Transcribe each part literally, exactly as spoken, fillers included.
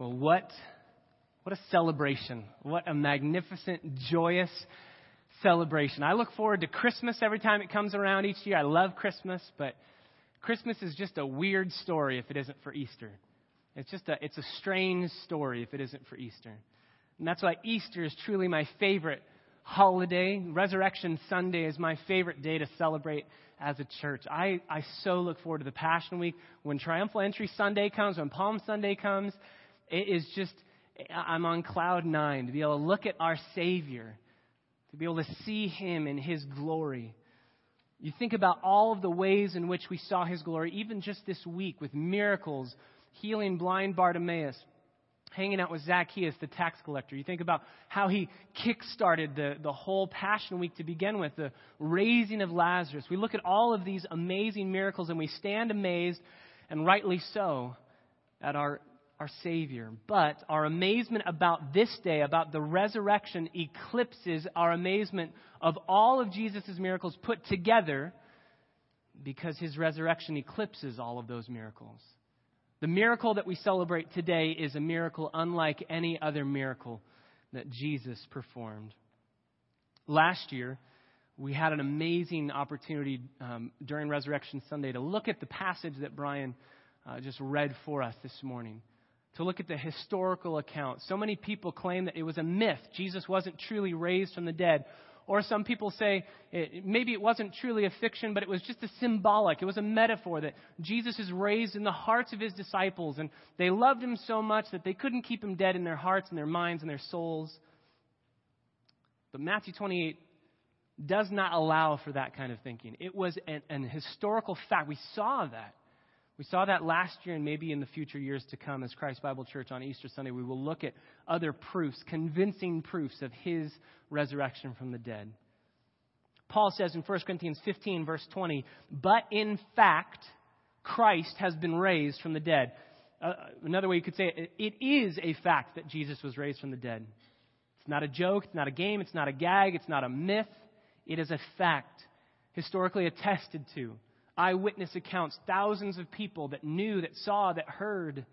Well, what what a celebration. What a magnificent, joyous celebration. I look forward to Christmas every time it comes around each year. I love Christmas, but Christmas is just a weird story if it isn't for Easter. It's just a it's a strange story if it isn't for Easter. And that's why Easter is truly my favorite holiday. Resurrection Sunday is my favorite day to celebrate as a church. I, I so look forward to the Passion Week. When Triumphal Entry Sunday comes, when Palm Sunday comes, it is just, I'm on cloud nine to be able to look at our Savior, to be able to see Him in His glory. You think about all of the ways in which we saw His glory, even just this week with miracles, healing blind Bartimaeus, hanging out with Zacchaeus, the tax collector. You think about how He kick-started the, the whole Passion Week to begin with, the raising of Lazarus. We look at all of these amazing miracles and we stand amazed, and rightly so, at our, our Savior. But our amazement about this day, about the resurrection, eclipses our amazement of all of Jesus' miracles put together, because His resurrection eclipses all of those miracles. The miracle that we celebrate today is a miracle unlike any other miracle that Jesus performed. Last year, we had an amazing opportunity um, during Resurrection Sunday to look at the passage that Brian uh, just read for us this morning, to look at the historical account. So many people claim that it was a myth. Jesus wasn't truly raised from the dead. Or some people say it, maybe it wasn't truly a fiction, but it was just a symbolic. It was a metaphor that Jesus is raised in the hearts of His disciples, and they loved Him so much that they couldn't keep Him dead in their hearts and their minds and their souls. But Matthew twenty-eight does not allow for that kind of thinking. It was an, an historical fact. We saw that. We saw that last year, and maybe in the future years to come as Christ Bible Church on Easter Sunday, we will look at other proofs, convincing proofs of His resurrection from the dead. Paul says in First Corinthians fifteen, verse twenty, "But in fact, Christ has been raised from the dead." Uh, another way you could say it, it is a fact that Jesus was raised from the dead. It's not a joke, it's not a game, it's not a gag, it's not a myth. It is a fact, historically attested to. Eyewitness accounts, thousands of people that knew, that saw, that heard.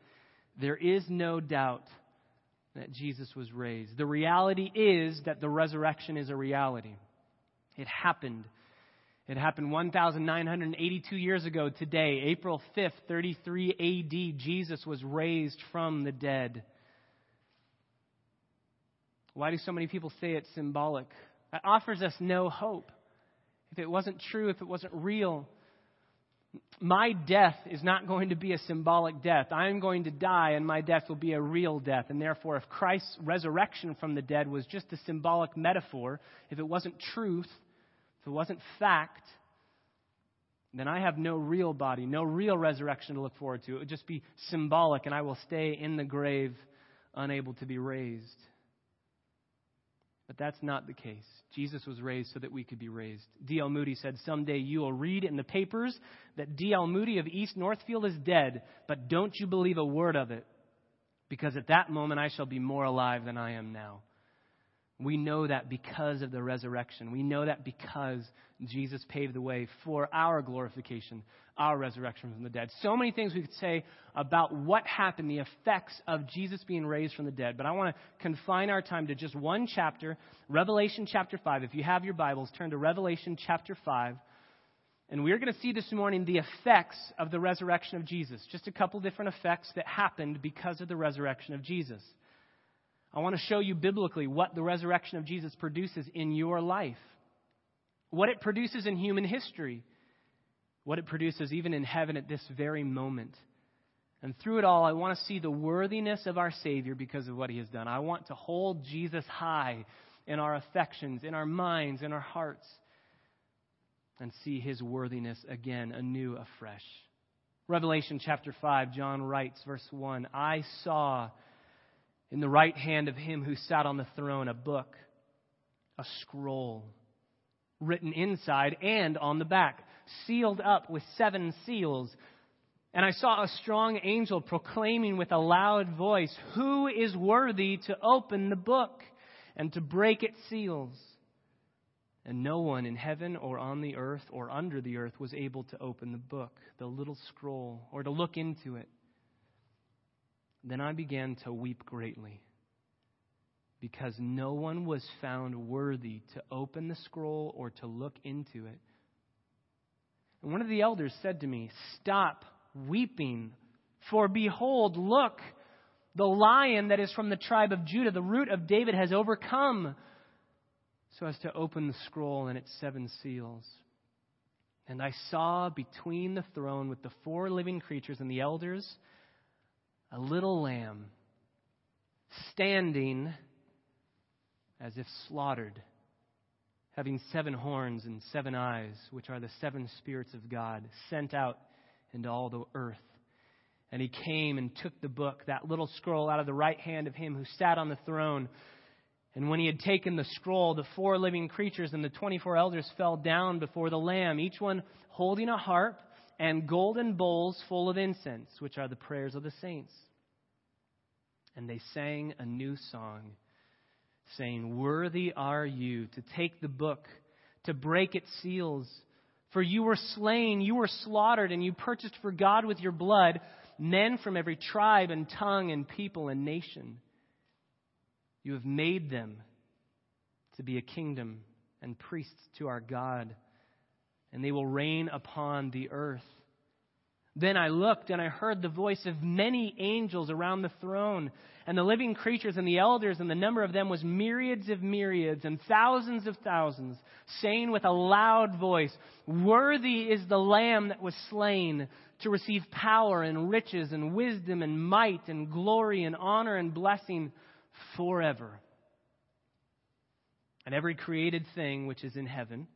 There is no doubt that Jesus was raised. The reality is that the resurrection is a reality. It happened. It happened one thousand nine hundred eighty-two years ago today, April fifth, thirty-three A D, Jesus was raised from the dead. Why do so many people say it's symbolic? It offers us no hope. If it wasn't true, if it wasn't real, my death is not going to be a symbolic death. I am going to die, and my death will be a real death. And therefore, if Christ's resurrection from the dead was just a symbolic metaphor, if it wasn't truth, if it wasn't fact, then I have no real body, no real resurrection to look forward to. It would just be symbolic, and I will stay in the grave, unable to be raised. But that's not the case. Jesus was raised so that we could be raised. D L Moody said, "Someday you will read in the papers that D L Moody of East Northfield is dead, but don't you believe a word of it, because at that moment I shall be more alive than I am now." We know that because of the resurrection. We know that because Jesus paved the way for our glorification, our resurrection from the dead. So many things we could say about what happened, the effects of Jesus being raised from the dead. But I want to confine our time to just one chapter, Revelation chapter five. If you have your Bibles, turn to Revelation chapter five. And we're going to see this morning the effects of the resurrection of Jesus. Just a couple different effects that happened because of the resurrection of Jesus. I want to show you biblically what the resurrection of Jesus produces in your life, what it produces in human history, what it produces even in heaven at this very moment. And through it all, I want to see the worthiness of our Savior because of what He has done. I want to hold Jesus high in our affections, in our minds, in our hearts, and see His worthiness again, anew, afresh. Revelation chapter five, John writes, verse one, "I saw in the right hand of Him who sat on the throne a book, a scroll, written inside and on the back, sealed up with seven seals. And I saw a strong angel proclaiming with a loud voice, 'Who is worthy to open the book and to break its seals?' And no one in heaven or on the earth or under the earth was able to open the book, the little scroll, or to look into it. Then I began to weep greatly, because no one was found worthy to open the scroll or to look into it. And one of the elders said to me, "Stop weeping, for behold, look, the lion that is from the tribe of Judah, the root of David, has overcome so as to open the scroll and its seven seals." And I saw between the throne with the four living creatures and the elders a little lamb standing as if slaughtered, having seven horns and seven eyes, which are the seven spirits of God sent out into all the earth. And he came and took the book, that little scroll, out of the right hand of him who sat on the throne. And when he had taken the scroll, the four living creatures and the twenty-four elders fell down before the Lamb, each one holding a harp and golden bowls full of incense, which are the prayers of the saints. And they sang a new song, saying, "Worthy are you to take the book, to break its seals. For you were slain, you were slaughtered, and you purchased for God with your blood men from every tribe and tongue and people and nation. You have made them to be a kingdom and priests to our God, and they will reign upon the earth." Then I looked, and I heard the voice of many angels around the throne, and the living creatures and the elders, and the number of them was myriads of myriads and thousands of thousands, saying with a loud voice, "Worthy is the Lamb that was slain to receive power and riches and wisdom and might and glory and honor and blessing forever." And every created thing which is in heaven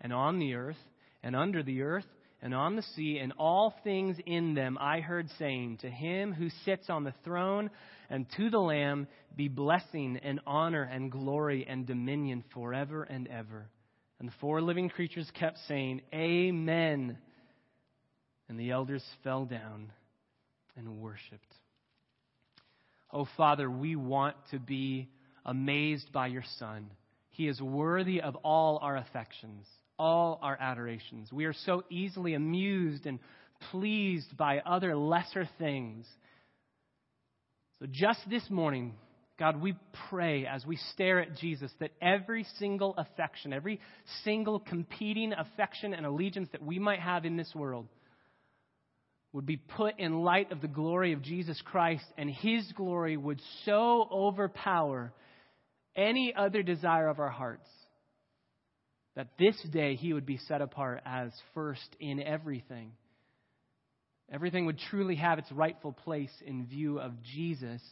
and on the earth and under the earth and on the sea, and all things in them, I heard saying, "To him who sits on the throne and to the Lamb be blessing and honor and glory and dominion forever and ever." And the four living creatures kept saying, "Amen." And the elders fell down and worshipped. Oh, Father, we want to be amazed by your Son. He is worthy of all our affections, all our adorations. We are so easily amused and pleased by other lesser things. So just this morning, God, we pray as we stare at Jesus that every single affection, every single competing affection and allegiance that we might have in this world would be put in light of the glory of Jesus Christ, and his glory would so overpower any other desire of our hearts that this day he would be set apart as first in everything. Everything would truly have its rightful place in view of Jesus,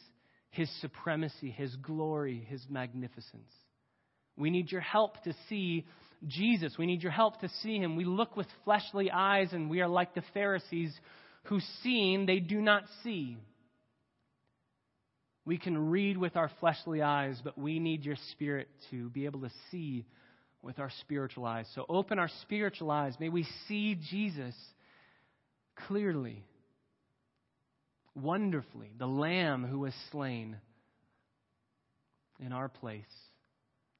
his supremacy, his glory, his magnificence. We need your help to see Jesus. We need your help to see him. We look with fleshly eyes, and we are like the Pharisees who, seeing, they do not see. We can read with our fleshly eyes, but we need your Spirit to be able to see with our spiritual eyes. So open our spiritual eyes. May we see Jesus clearly, wonderfully, the Lamb who was slain in our place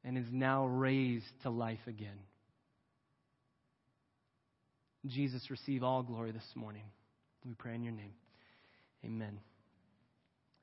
and is now raised to life again. Jesus, receive all glory this morning. We pray in your name. Amen.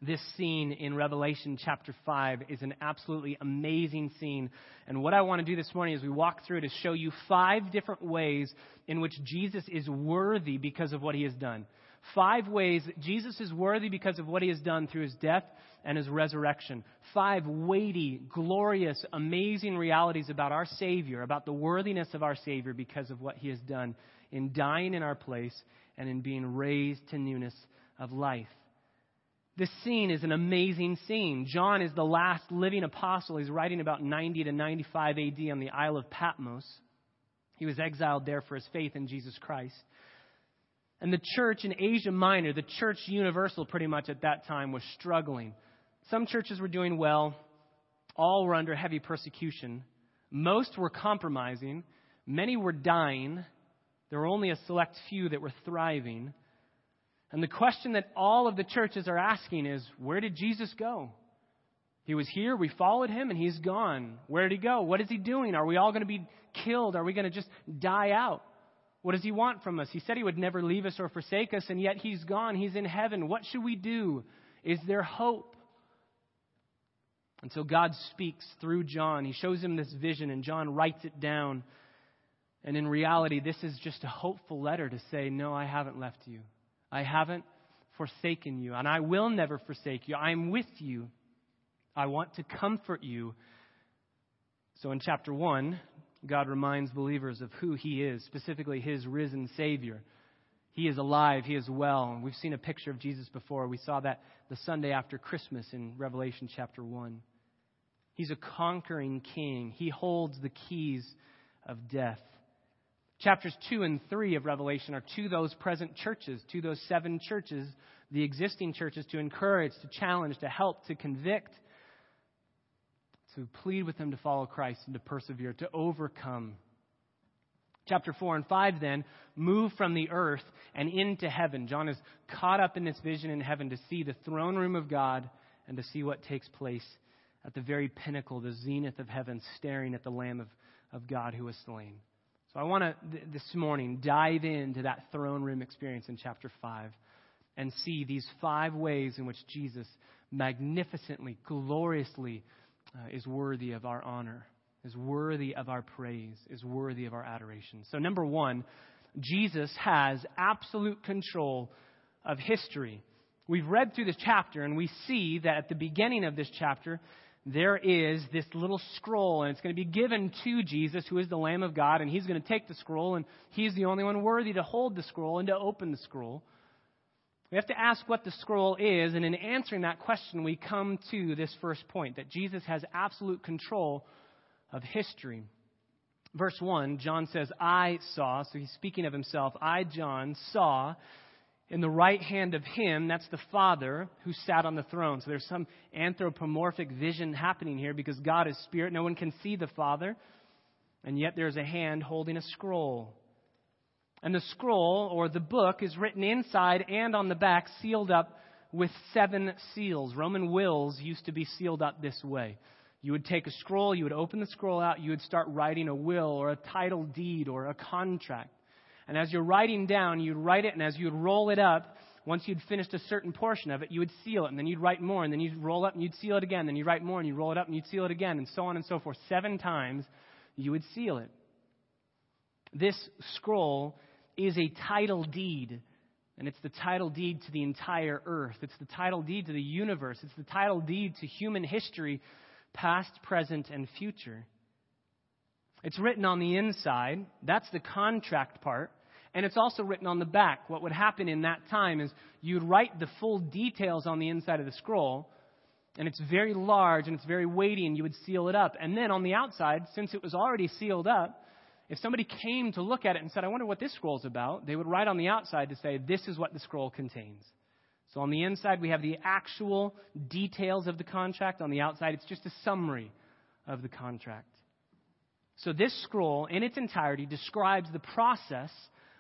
This scene in Revelation chapter five is an absolutely amazing scene. And what I want to do this morning as we walk through it is show you five different ways in which Jesus is worthy because of what he has done. Five ways that Jesus is worthy because of what he has done through his death and his resurrection. Five weighty, glorious, amazing realities about our Savior, about the worthiness of our Savior because of what he has done in dying in our place and in being raised to newness of life. This scene is an amazing scene. John is the last living apostle. He's writing about ninety to ninety-five A D on the Isle of Patmos. He was exiled there for his faith in Jesus Christ. And the church in Asia Minor, the church universal pretty much at that time, was struggling. Some churches were doing well. All were under heavy persecution. Most were compromising. Many were dying. There were only a select few that were thriving. And the question that all of the churches are asking is, where did Jesus go? He was here, we followed him, and he's gone. Where did he go? What is he doing? Are we all going to be killed? Are we going to just die out? What does he want from us? He said he would never leave us or forsake us, and yet he's gone. He's in heaven. What should we do? Is there hope? And so God speaks through John. He shows him this vision, and John writes it down. And in reality, this is just a hopeful letter to say, no, I haven't left you. I haven't forsaken you, and I will never forsake you. I am with you. I want to comfort you. So in chapter one, God reminds believers of who he is, specifically his risen Savior. He is alive. He is well. And we've seen a picture of Jesus before. We saw that the Sunday after Christmas in Revelation chapter one. He's a conquering king. He holds the keys of death. Chapters two and three of Revelation are to those present churches, to those seven churches, the existing churches, to encourage, to challenge, to help, to convict, to plead with them to follow Christ and to persevere, to overcome. Chapter four and five then move from the earth and into heaven. John is caught up in this vision in heaven to see the throne room of God and to see what takes place at the very pinnacle, the zenith of heaven, staring at the Lamb of, of God who was slain. So I want to th- this morning dive into that throne room experience in chapter five and see these five ways in which Jesus magnificently, gloriously uh, is worthy of our honor, is worthy of our praise, is worthy of our adoration. So number one, Jesus has absolute control of history. We've read through this chapter and we see that at the beginning of this chapter, there is this little scroll and it's going to be given to Jesus, who is the Lamb of God, and he's going to take the scroll, and he's the only one worthy to hold the scroll and to open the scroll. We have to ask what the scroll is, and in answering that question, we come to this first point, that Jesus has absolute control of history. Verse one, John says, I saw, so he's speaking of himself, I, John, saw in the right hand of him, that's the Father, who sat on the throne. So there's some anthropomorphic vision happening here because God is spirit. No one can see the Father, and yet there's a hand holding a scroll. And the scroll, or the book, is written inside and on the back, sealed up with seven seals. Roman wills used to be sealed up this way. You would take a scroll, you would open the scroll out, you would start writing a will or a title deed or a contract. And as you're writing down, you'd write it, and as you'd roll it up, once you'd finished a certain portion of it, you would seal it, and then you'd write more, and then you'd roll up and you'd seal it again, then you'd write more and you'd roll it up and you'd seal it again, and so on and so forth. Seven times you would seal it. This scroll is a title deed, and it's the title deed to the entire earth. It's the title deed to the universe. It's the title deed to human history, past, present, and future. It's written on the inside. That's the contract part. And it's also written on the back. What would happen in that time is you'd write the full details on the inside of the scroll, and it's very large and it's very weighty, and you would seal it up. And then on the outside, since it was already sealed up, if somebody came to look at it and said, I wonder what this scroll's about, they would write on the outside to say, this is what the scroll contains. So on the inside, we have the actual details of the contract. On the outside, it's just a summary of the contract. So this scroll in its entirety describes the process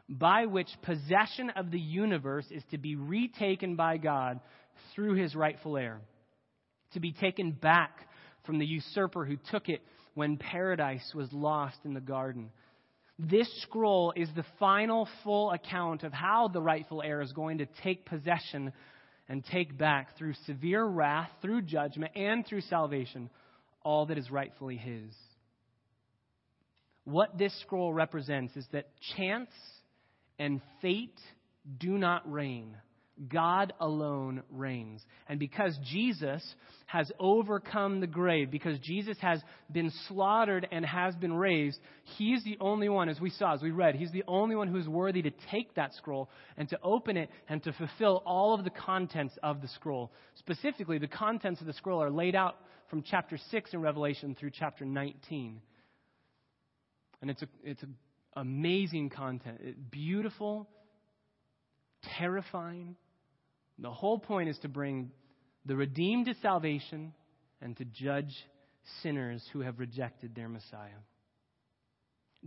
by which possession of the universe is to be retaken by God through his rightful heir, to be taken back from the usurper who took it when paradise was lost in the garden. This scroll is the final full account of how the rightful heir is going to take possession and take back, through severe wrath, through judgment, and through salvation, all that is rightfully his. What this scroll represents is that chance and fate do not reign. God alone reigns. And because Jesus has overcome the grave, because Jesus has been slaughtered and has been raised, he is the only one, as we saw, as we read, he's the only one who is worthy to take that scroll and to open it and to fulfill all of the contents of the scroll. Specifically, the contents of the scroll are laid out from chapter six in Revelation through chapter nineteen. And it's a, it's a amazing content. It's beautiful, terrifying. The whole point is to bring the redeemed to salvation and to judge sinners who have rejected their Messiah.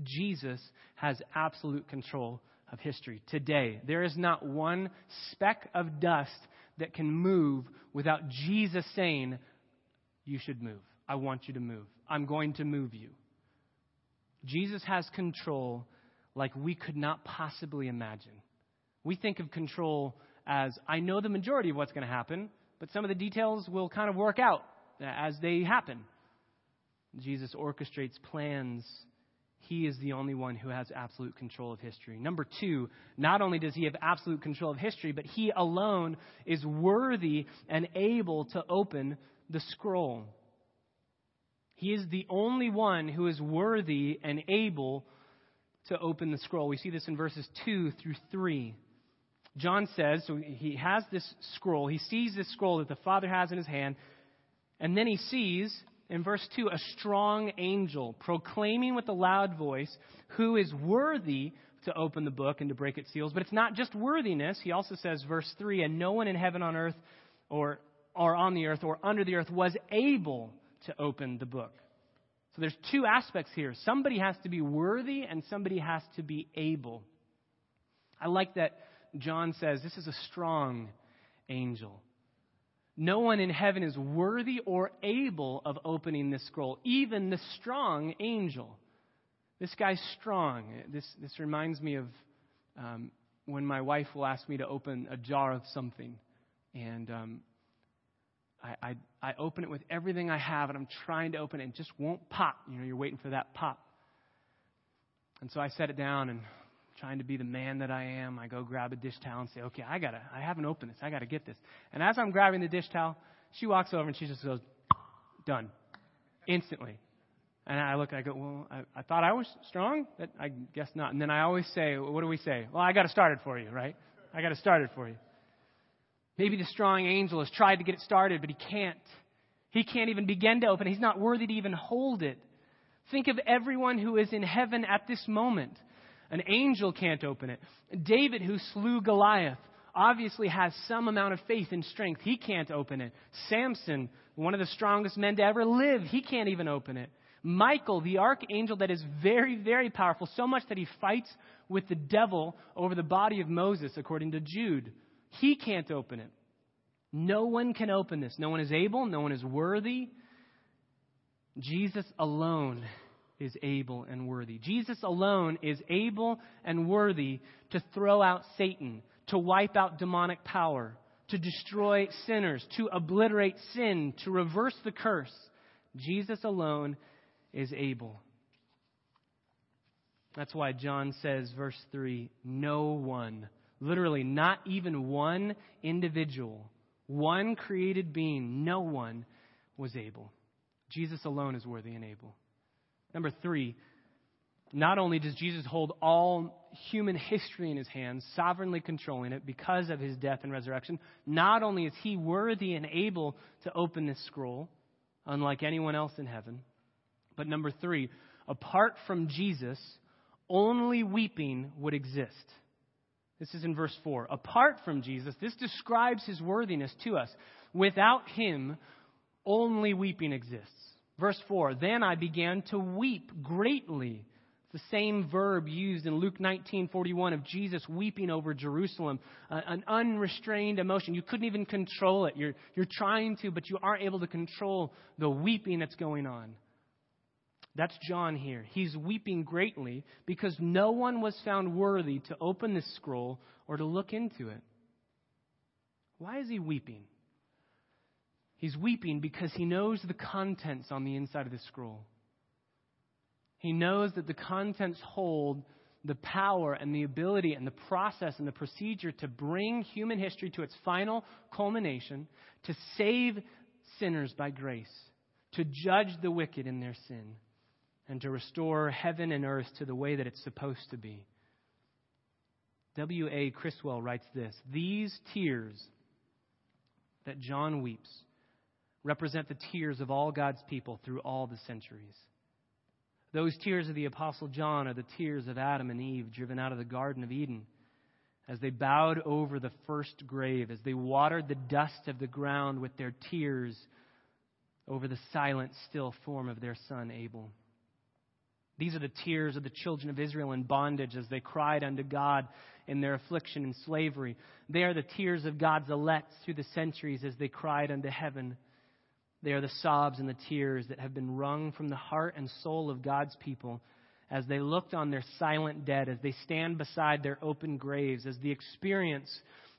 Jesus has absolute control of history. Today, there is not one speck of dust that can move without Jesus saying, you should move. I want you to move. I'm going to move you. Jesus has control like we could not possibly imagine. We think of control as, I know the majority of what's going to happen, but some of the details will kind of work out as they happen. Jesus orchestrates plans. He is the only one who has absolute control of history. Number two, not only does he have absolute control of history, but he alone is worthy and able to open the scroll. He is the only one who is worthy and able to open the scroll. We see this in verses two through three. John says, so he has this scroll. He sees this scroll that the Father has in his hand. And then he sees, in verse two, a strong angel proclaiming with a loud voice who is worthy to open the book and to break its seals. But it's not just worthiness. He also says, verse three, and no one in heaven on earth or, or on the earth or under the earth was able to open the book. So there's two aspects here. Somebody has to be worthy and somebody has to be able. I like that John says this is a strong angel. No one in heaven is worthy or able of opening this scroll, even the strong angel. This guy's strong. This this reminds me of um, when my wife will ask me to open a jar of something, and um, I, I I open it with everything I have, and I'm trying to open it, and it just won't pop. You know, you're waiting for that pop. And so I set it down, and trying to be the man that I am, I go grab a dish towel and say, okay, I gotta, I haven't opened this. I gotta get this. And as I'm grabbing the dish towel, she walks over and she just goes, done. Instantly. And I look, and I go, well, I, I thought I was strong, but I guess not. And then I always say, what do we say? Well, I got it started for you, right? I got it started for you. Maybe the strong angel has tried to get it started, but he can't. He can't even begin to open it. He's not worthy to even hold it. Think of everyone who is in heaven at this moment. An angel can't open it. David, who slew Goliath, obviously has some amount of faith and strength. He can't open it. Samson, one of the strongest men to ever live, he can't even open it. Michael, the archangel that is very, very powerful, so much that he fights with the devil over the body of Moses, according to Jude. He can't open it. No one can open this. No one is able. No one is worthy. Jesus alone is able and worthy. Jesus alone is able and worthy to throw out Satan, to wipe out demonic power, to destroy sinners, to obliterate sin, to reverse the curse. Jesus alone is able. That's why John says, verse three, no one, literally not even one individual, one created being, no one was able. Jesus alone is worthy and able. Number three, not only does Jesus hold all human history in his hands, sovereignly controlling it because of his death and resurrection, not only is he worthy and able to open this scroll, unlike anyone else in heaven, but number three, apart from Jesus, only weeping would exist. This is in verse four. Apart from Jesus, this describes his worthiness to us. Without him, only weeping exists. Verse four, then I began to weep greatly. It's the same verb used in Luke nineteen forty-one of Jesus weeping over Jerusalem, uh, an unrestrained emotion. You couldn't even control it. You're, you're trying to, but you aren't able to control the weeping that's going on. That's John here. He's weeping greatly because no one was found worthy to open this scroll or to look into it. Why is he weeping? He's weeping because he knows the contents on the inside of the scroll. He knows that the contents hold the power and the ability and the process and the procedure to bring human history to its final culmination, to save sinners by grace, to judge the wicked in their sin, and to restore heaven and earth to the way that it's supposed to be. W A Criswell writes this, these tears that John weeps represent the tears of all God's people through all the centuries. Those tears of the Apostle John are the tears of Adam and Eve driven out of the Garden of Eden as they bowed over the first grave, as they watered the dust of the ground with their tears over the silent, still form of their son Abel. These are the tears of the children of Israel in bondage as they cried unto God in their affliction and slavery. They are the tears of God's elect through the centuries as they cried unto heaven. They are the sobs and the tears that have been wrung from the heart and soul of God's people as they looked on their silent dead, as they stand beside their open graves, as the experience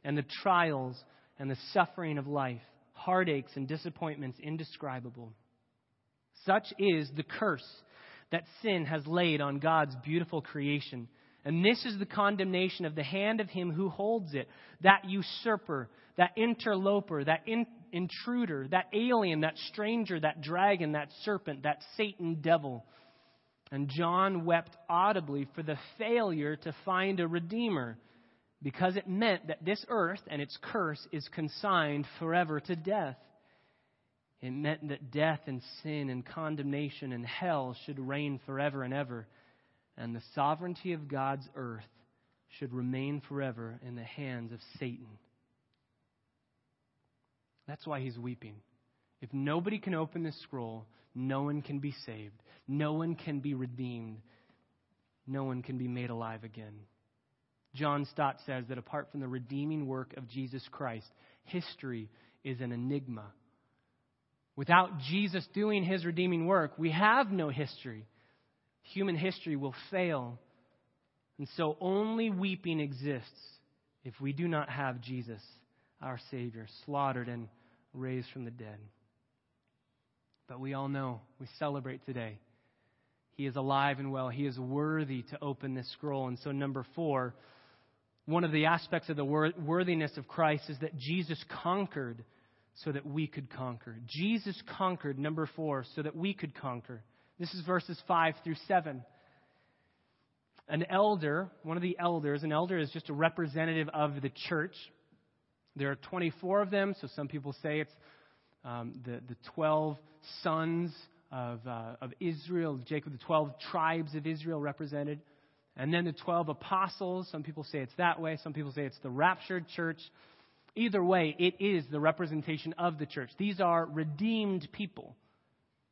and the trials and the suffering of life heartaches and disappointments indescribable. Such is the curse that sin has laid on God's beautiful creation. And this is the condemnation of the hand of him who holds it, that usurper, that interloper, that in- intruder, that alien, that stranger, that dragon, that serpent, that Satan devil. And John wept audibly for the failure to find a redeemer, because it meant that this earth and its curse is consigned forever to death. It meant that death and sin and condemnation and hell should reign forever and ever. And the sovereignty of God's earth should remain forever in the hands of Satan. That's why he's weeping. If nobody can open this scroll, no one can be saved. No one can be redeemed. No one can be made alive again. John Stott says that apart from the redeeming work of Jesus Christ, history is an enigma. Without Jesus doing his redeeming work, we have no history. Human history will fail. And so only weeping exists if we do not have Jesus, our Savior, slaughtered and raised from the dead. But we all know, we celebrate today. He is alive and well. He is worthy to open this scroll. And so number four, one of the aspects of the worthiness of Christ is that Jesus conquered so that we could conquer. Jesus conquered, number four, so that we could conquer. This is verses five through seven. An elder, one of the elders, an elder is just a representative of the church. There are twenty-four of them, so some people say it's um, the, the twelve sons of, uh, of Israel, Jacob, the twelve tribes of Israel represented. And then the twelve apostles, some people say it's that way, some people say it's the raptured church. Either way, it is the representation of the church. These are redeemed people.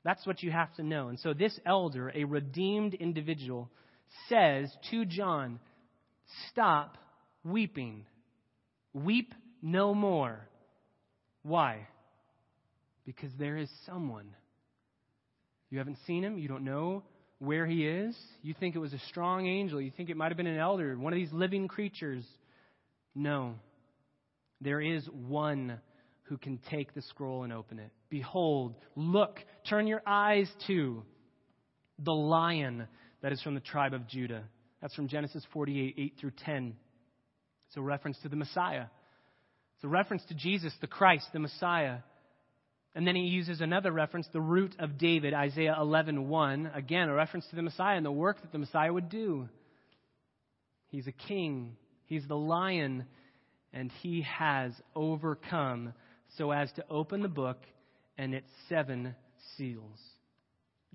That's what you have to know. And so this elder, a redeemed individual, says to John, stop weeping. Weep no more. Why? Because there is someone. You haven't seen him. You don't know where he is. You think it was a strong angel. You think it might have been an elder, one of these living creatures. No. There is one who can take the scroll and open it. Behold, look, turn your eyes to the lion that is from the tribe of Judah. That's from Genesis forty-eight, eight through ten. It's a reference to the Messiah. It's a reference to Jesus, the Christ, the Messiah. And then he uses another reference, the root of David, Isaiah eleven, one. Again, a reference to the Messiah and the work that the Messiah would do. He's a king. He's the lion. And he has overcome so as to open the book and its seven seals.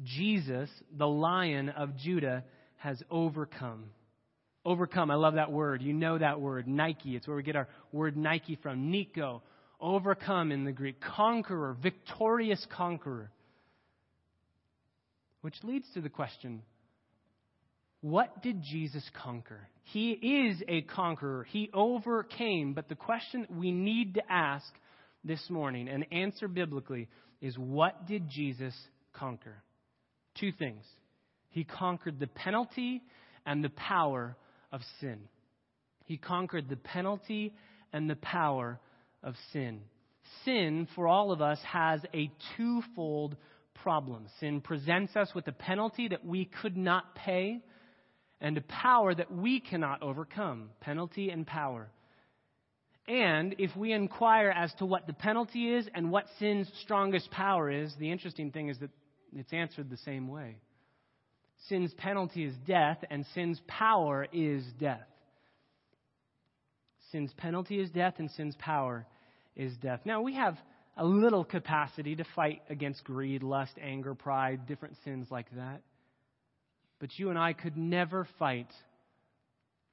Jesus, the Lion of Judah, has overcome. Overcome, I love that word. You know that word, Nike. It's where we get our word Nike from. Niko, overcome in the Greek. Conqueror, victorious conqueror. Which leads to the question, what did Jesus conquer? He is a conqueror. He overcame. But the question we need to ask this morning and answer biblically is, what did Jesus conquer? Two things. He conquered the penalty and the power of sin. He conquered the penalty and the power of sin. Sin, for all of us, has a twofold problem. Sin presents us with a penalty that we could not pay, and a power that we cannot overcome. Penalty and power. And if we inquire as to what the penalty is and what sin's strongest power is, the interesting thing is that it's answered the same way. Sin's penalty is death, and sin's power is death. Sin's penalty is death, and sin's power is death. Now, we have a little capacity to fight against greed, lust, anger, pride, different sins like that. But you and I could never fight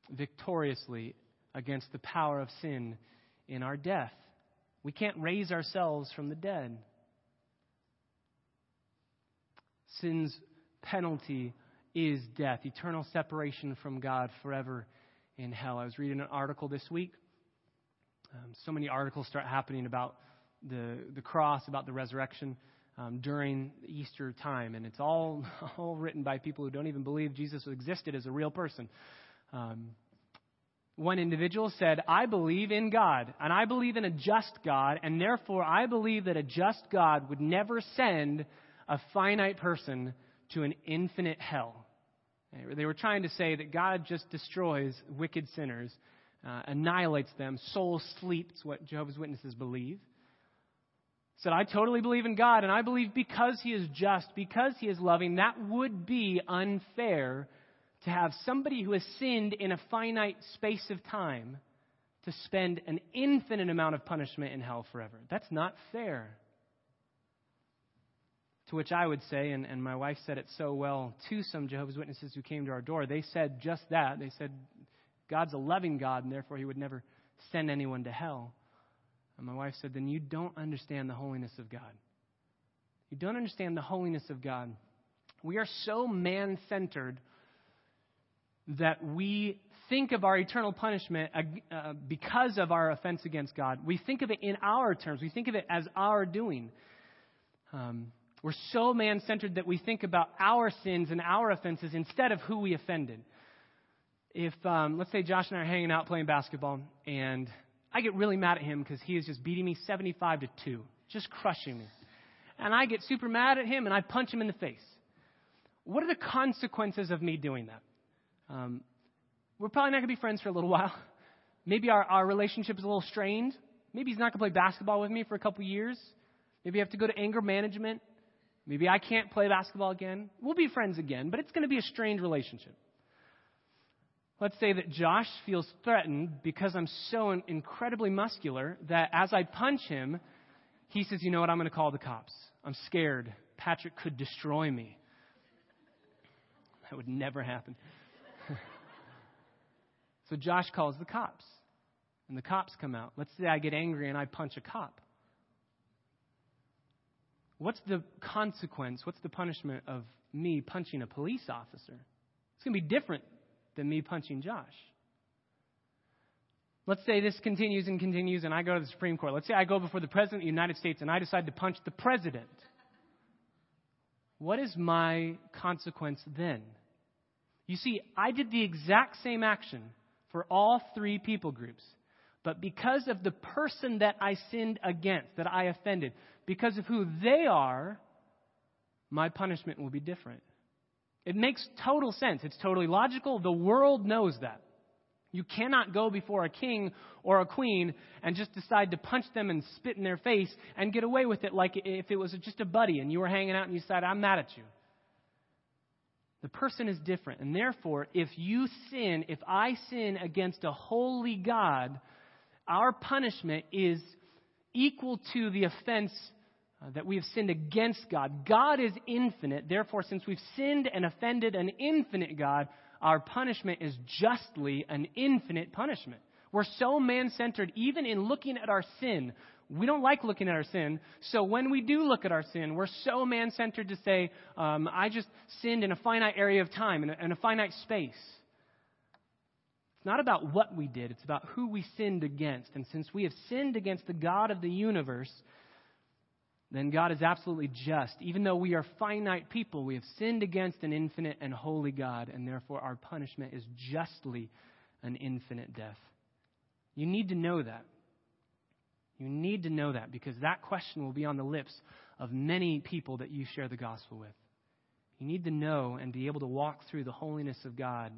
victoriously against the power of sin in our death. We can't raise ourselves from the dead. Sin's penalty is death, eternal separation from God forever in hell. I was reading an article this week. Um, so many articles start happening about the, the cross, about the resurrection. Um, during Easter time, and it's all all written by people who don't even believe Jesus existed as a real person. Um, One individual said, I believe in God, and I believe in a just God, and therefore I believe that a just God would never send a finite person to an infinite hell. They were trying to say that God just destroys wicked sinners, uh, annihilates them, soul sleeps, what Jehovah's Witnesses believe. Said, I totally believe in God, and I believe because he is just, because he is loving, that would be unfair to have somebody who has sinned in a finite space of time to spend an infinite amount of punishment in hell forever. That's not fair. To which I would say, and, and my wife said it so well to some Jehovah's Witnesses who came to our door, they said just that. They said, God's a loving God, and therefore he would never send anyone to hell. And my wife said, then you don't understand the holiness of God. You don't understand the holiness of God. We are so man-centered that we think of our eternal punishment uh, because of our offense against God. We think of it in our terms. We think of it as our doing. Um, we're so man-centered that we think about our sins and our offenses instead of who we offended. If, um, let's say Josh and I are hanging out playing basketball, and I get really mad at him because he is just beating me seventy-five to two, just crushing me. And I get super mad at him, and I punch him in the face. What are the consequences of me doing that? Um, we're probably not going to be friends for a little while. Maybe our, our relationship is a little strained. Maybe he's not going to play basketball with me for a couple years. Maybe I have to go to anger management. Maybe I can't play basketball again. We'll be friends again, but it's going to be a strained relationship. Let's say that Josh feels threatened because I'm so in- incredibly muscular that as I punch him, he says, you know what, I'm going to call the cops. I'm scared. Patrick could destroy me. That would never happen. So Josh calls the cops, and the cops come out. Let's say I get angry and I punch a cop. What's the consequence? What's the punishment of me punching a police officer? It's going to be different than me punching Josh. Let's say this continues and continues, and I go to the Supreme Court. Let's say I go before the President of the United States, and I decide to punch the President. What is my consequence then? You see, I did the exact same action for all three people groups. But because of the person that I sinned against, that I offended, because of who they are, my punishment will be different. It makes total sense. It's totally logical. The world knows that. You cannot go before a king or a queen and just decide to punch them and spit in their face and get away with it like if it was just a buddy and you were hanging out and you said, I'm mad at you. The person is different. And therefore, if you sin, if I sin against a holy God, our punishment is equal to the offense that we have sinned against God. God is infinite. Therefore, since we've sinned and offended an infinite God, our punishment is justly an infinite punishment. We're so man-centered, even in looking at our sin. We don't like looking at our sin. So when we do look at our sin, we're so man-centered to say, um, I just sinned in a finite area of time, in a, in a finite space. It's not about what we did. It's about who we sinned against. And since we have sinned against the God of the universe, then God is absolutely just. Even though we are finite people, we have sinned against an infinite and holy God, and therefore our punishment is justly an infinite death. You need to know that. You need to know that because that question will be on the lips of many people that you share the gospel with. You need to know and be able to walk through the holiness of God.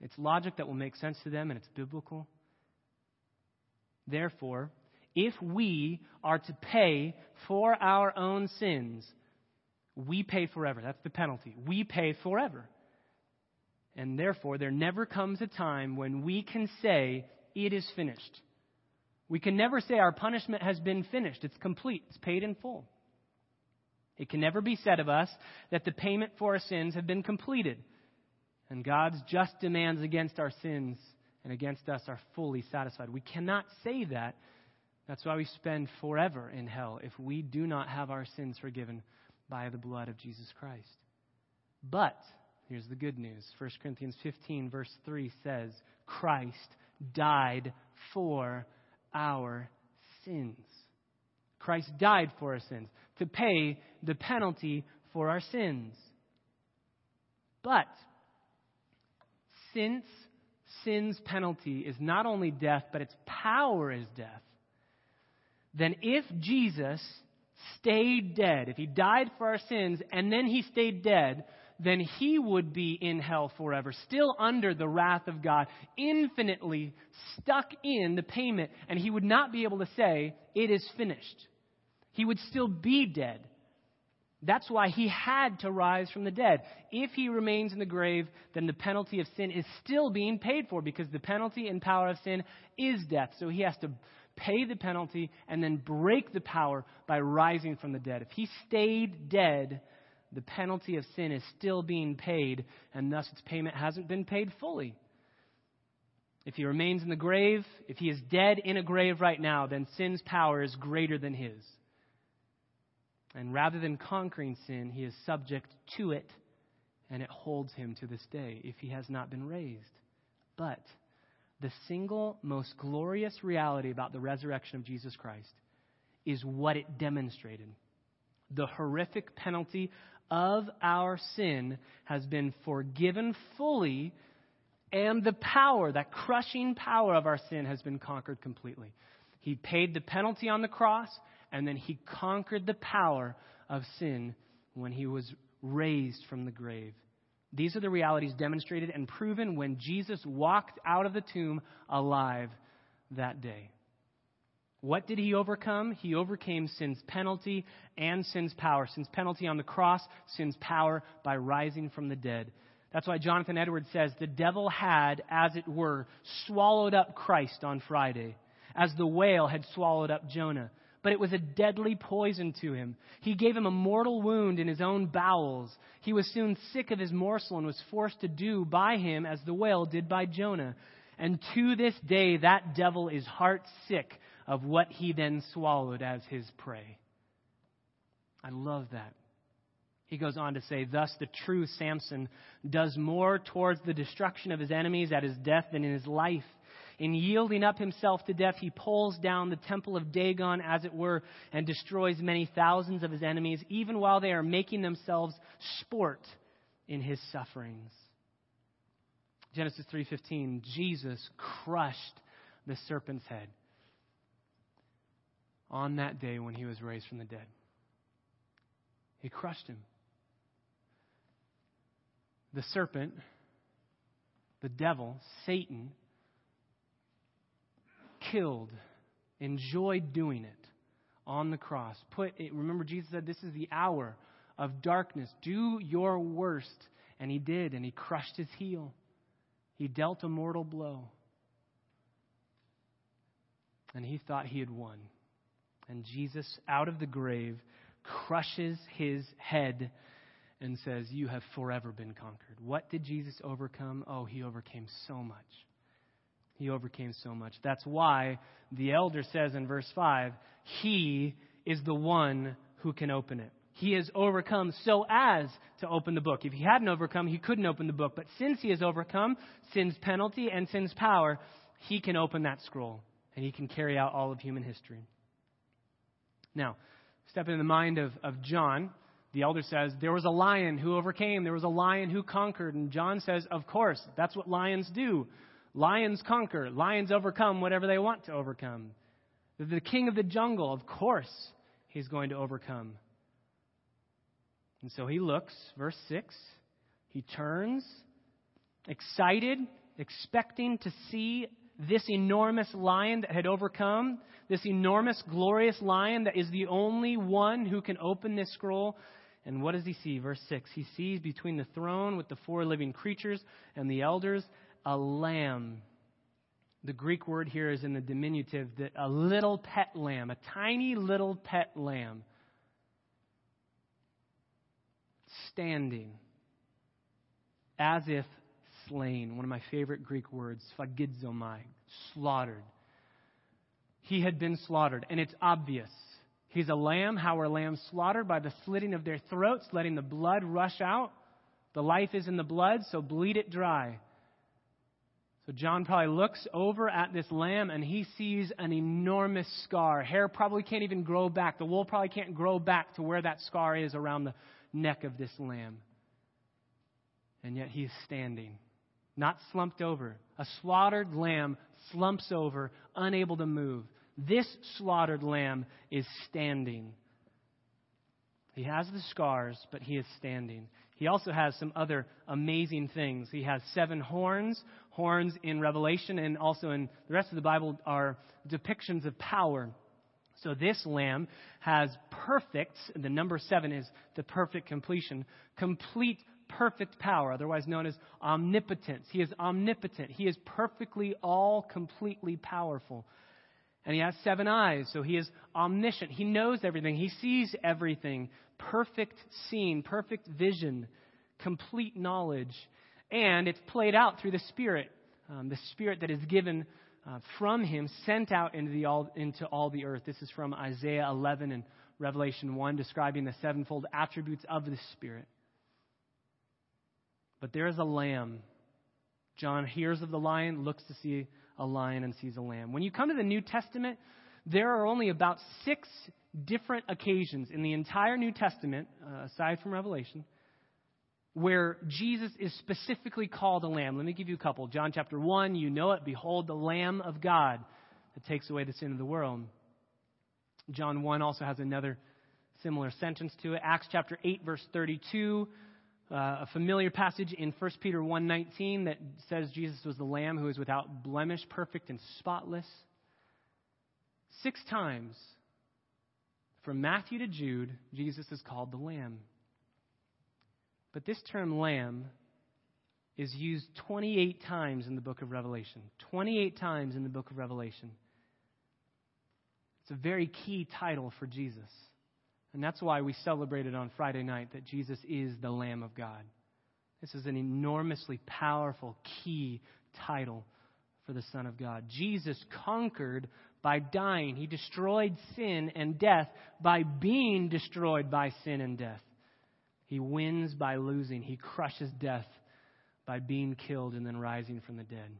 It's logic that will make sense to them, and it's biblical. Therefore, if we are to pay for our own sins, we pay forever. That's the penalty. We pay forever. And therefore, there never comes a time when we can say, it is finished. We can never say our punishment has been finished. It's complete. It's paid in full. It can never be said of us that the payment for our sins have been completed. And God's just demands against our sins and against us are fully satisfied. We cannot say that. That's why we spend forever in hell if we do not have our sins forgiven by the blood of Jesus Christ. But here's the good news. First Corinthians fifteen, verse three says, Christ died for our sins. Christ died for our sins to pay the penalty for our sins. But since sin's penalty is not only death, but its power is death, then if Jesus stayed dead, if he died for our sins and then he stayed dead, then he would be in hell forever, still under the wrath of God, infinitely stuck in the payment. And he would not be able to say, it is finished. He would still be dead. That's why he had to rise from the dead. If he remains in the grave, then the penalty of sin is still being paid for, because the penalty and power of sin is death. So he has to pay the penalty and then break the power by rising from the dead. If he stayed dead, the penalty of sin is still being paid, and thus its payment hasn't been paid fully. If he remains in the grave, if he is dead in a grave right now, then sin's power is greater than his. And rather than conquering sin, he is subject to it, and it holds him to this day if he has not been raised. But the single most glorious reality about the resurrection of Jesus Christ is what it demonstrated. The horrific penalty of our sin has been forgiven fully, and the power, that crushing power of our sin, has been conquered completely. He paid the penalty on the cross, and then he conquered the power of sin when he was raised from the grave. These are the realities demonstrated and proven when Jesus walked out of the tomb alive that day. What did he overcome? He overcame sin's penalty and sin's power. Sin's penalty on the cross, sin's power by rising from the dead. That's why Jonathan Edwards says, the devil had, as it were, swallowed up Christ on Friday, as the whale had swallowed up Jonah. But it was a deadly poison to him. He gave him a mortal wound in his own bowels. He was soon sick of his morsel and was forced to do by him as the whale did by Jonah. And to this day, that devil is heart sick of what he then swallowed as his prey. I love that. He goes on to say, thus the true Samson does more towards the destruction of his enemies at his death than in his life. In yielding up himself to death, he pulls down the temple of Dagon, as it were, and destroys many thousands of his enemies, even while they are making themselves sport in his sufferings. Genesis three fifteen, Jesus crushed the serpent's head on that day when he was raised from the dead. He crushed him. The serpent, the devil, Satan, killed, enjoyed doing it on the cross. Put it, remember, Jesus said, this is the hour of darkness. Do your worst. And he did, and he crushed his heel. He dealt a mortal blow. And he thought he had won. And Jesus, out of the grave, crushes his head and says, you have forever been conquered. What did Jesus overcome? Oh, he overcame so much. He overcame so much. That's why the elder says in verse five, he is the one who can open it. He has overcome so as to open the book. If he hadn't overcome, he couldn't open the book. But since he has overcome sin's penalty and sin's power, he can open that scroll and he can carry out all of human history. Now, step into the mind of, of John. The elder says, there was a lion who overcame. There was a lion who conquered. And John says, of course, that's what lions do. Lions conquer. Lions overcome whatever they want to overcome. The king of the jungle, of course, he's going to overcome. And so he looks, verse six, he turns, excited, expecting to see this enormous lion that had overcome, this enormous, glorious lion that is the only one who can open this scroll. And what does he see? Verse six, he sees between the throne with the four living creatures and the elders, a lamb. The Greek word here is in the diminutive, that a little pet lamb, a tiny little pet lamb, standing as if slain. One of my favorite Greek words, phagizomai, slaughtered. He had been slaughtered, and it's obvious. He's a lamb. How are lambs slaughtered? By the slitting of their throats, letting the blood rush out. The life is in the blood, so bleed it dry. So John probably looks over at this lamb, and he sees an enormous scar. Hair probably can't even grow back. The wool probably can't grow back to where that scar is around the neck of this lamb. And yet he's standing. not slumped over. A slaughtered lamb slumps over, unable to move. This slaughtered lamb is standing. He has the scars, but he is standing. He also has some other amazing things. He has seven horns. Horns in Revelation and also in the rest of the Bible are depictions of power. So this lamb has perfect, the number seven is the perfect completion, complete perfect power, otherwise known as omnipotence. He is omnipotent. He is perfectly, all completely powerful. And he has seven eyes, so he is omniscient. He knows everything. He sees everything. Perfect seeing, perfect vision, complete knowledge. And it's played out through the Spirit, um, the Spirit that is given uh, from him, sent out into, the all, into all the earth. This is from Isaiah eleven and Revelation one, describing the sevenfold attributes of the Spirit. But there is a lamb. John hears of the lion, looks to see a lion, and sees a lamb. When you come to the New Testament, there are only about six different occasions in the entire New Testament, uh, aside from Revelation, where Jesus is specifically called a lamb. Let me give you a couple. John chapter one, you know it. Behold, the Lamb of God that takes away the sin of the world. John one also has another similar sentence to it. Acts chapter eight, verse thirty-two. Uh, a familiar passage in First Peter one nineteen that says Jesus was the Lamb who is without blemish, perfect and spotless. Six times, from Matthew to Jude, Jesus is called the Lamb. But this term lamb is used twenty-eight times in the book of Revelation. twenty-eight times in the book of Revelation. It's a very key title for Jesus. And that's why we celebrated on Friday night that Jesus is the Lamb of God. This is an enormously powerful, key title for the Son of God. Jesus conquered by dying. He destroyed sin and death by being destroyed by sin and death. He wins by losing. He crushes death by being killed and then rising from the dead.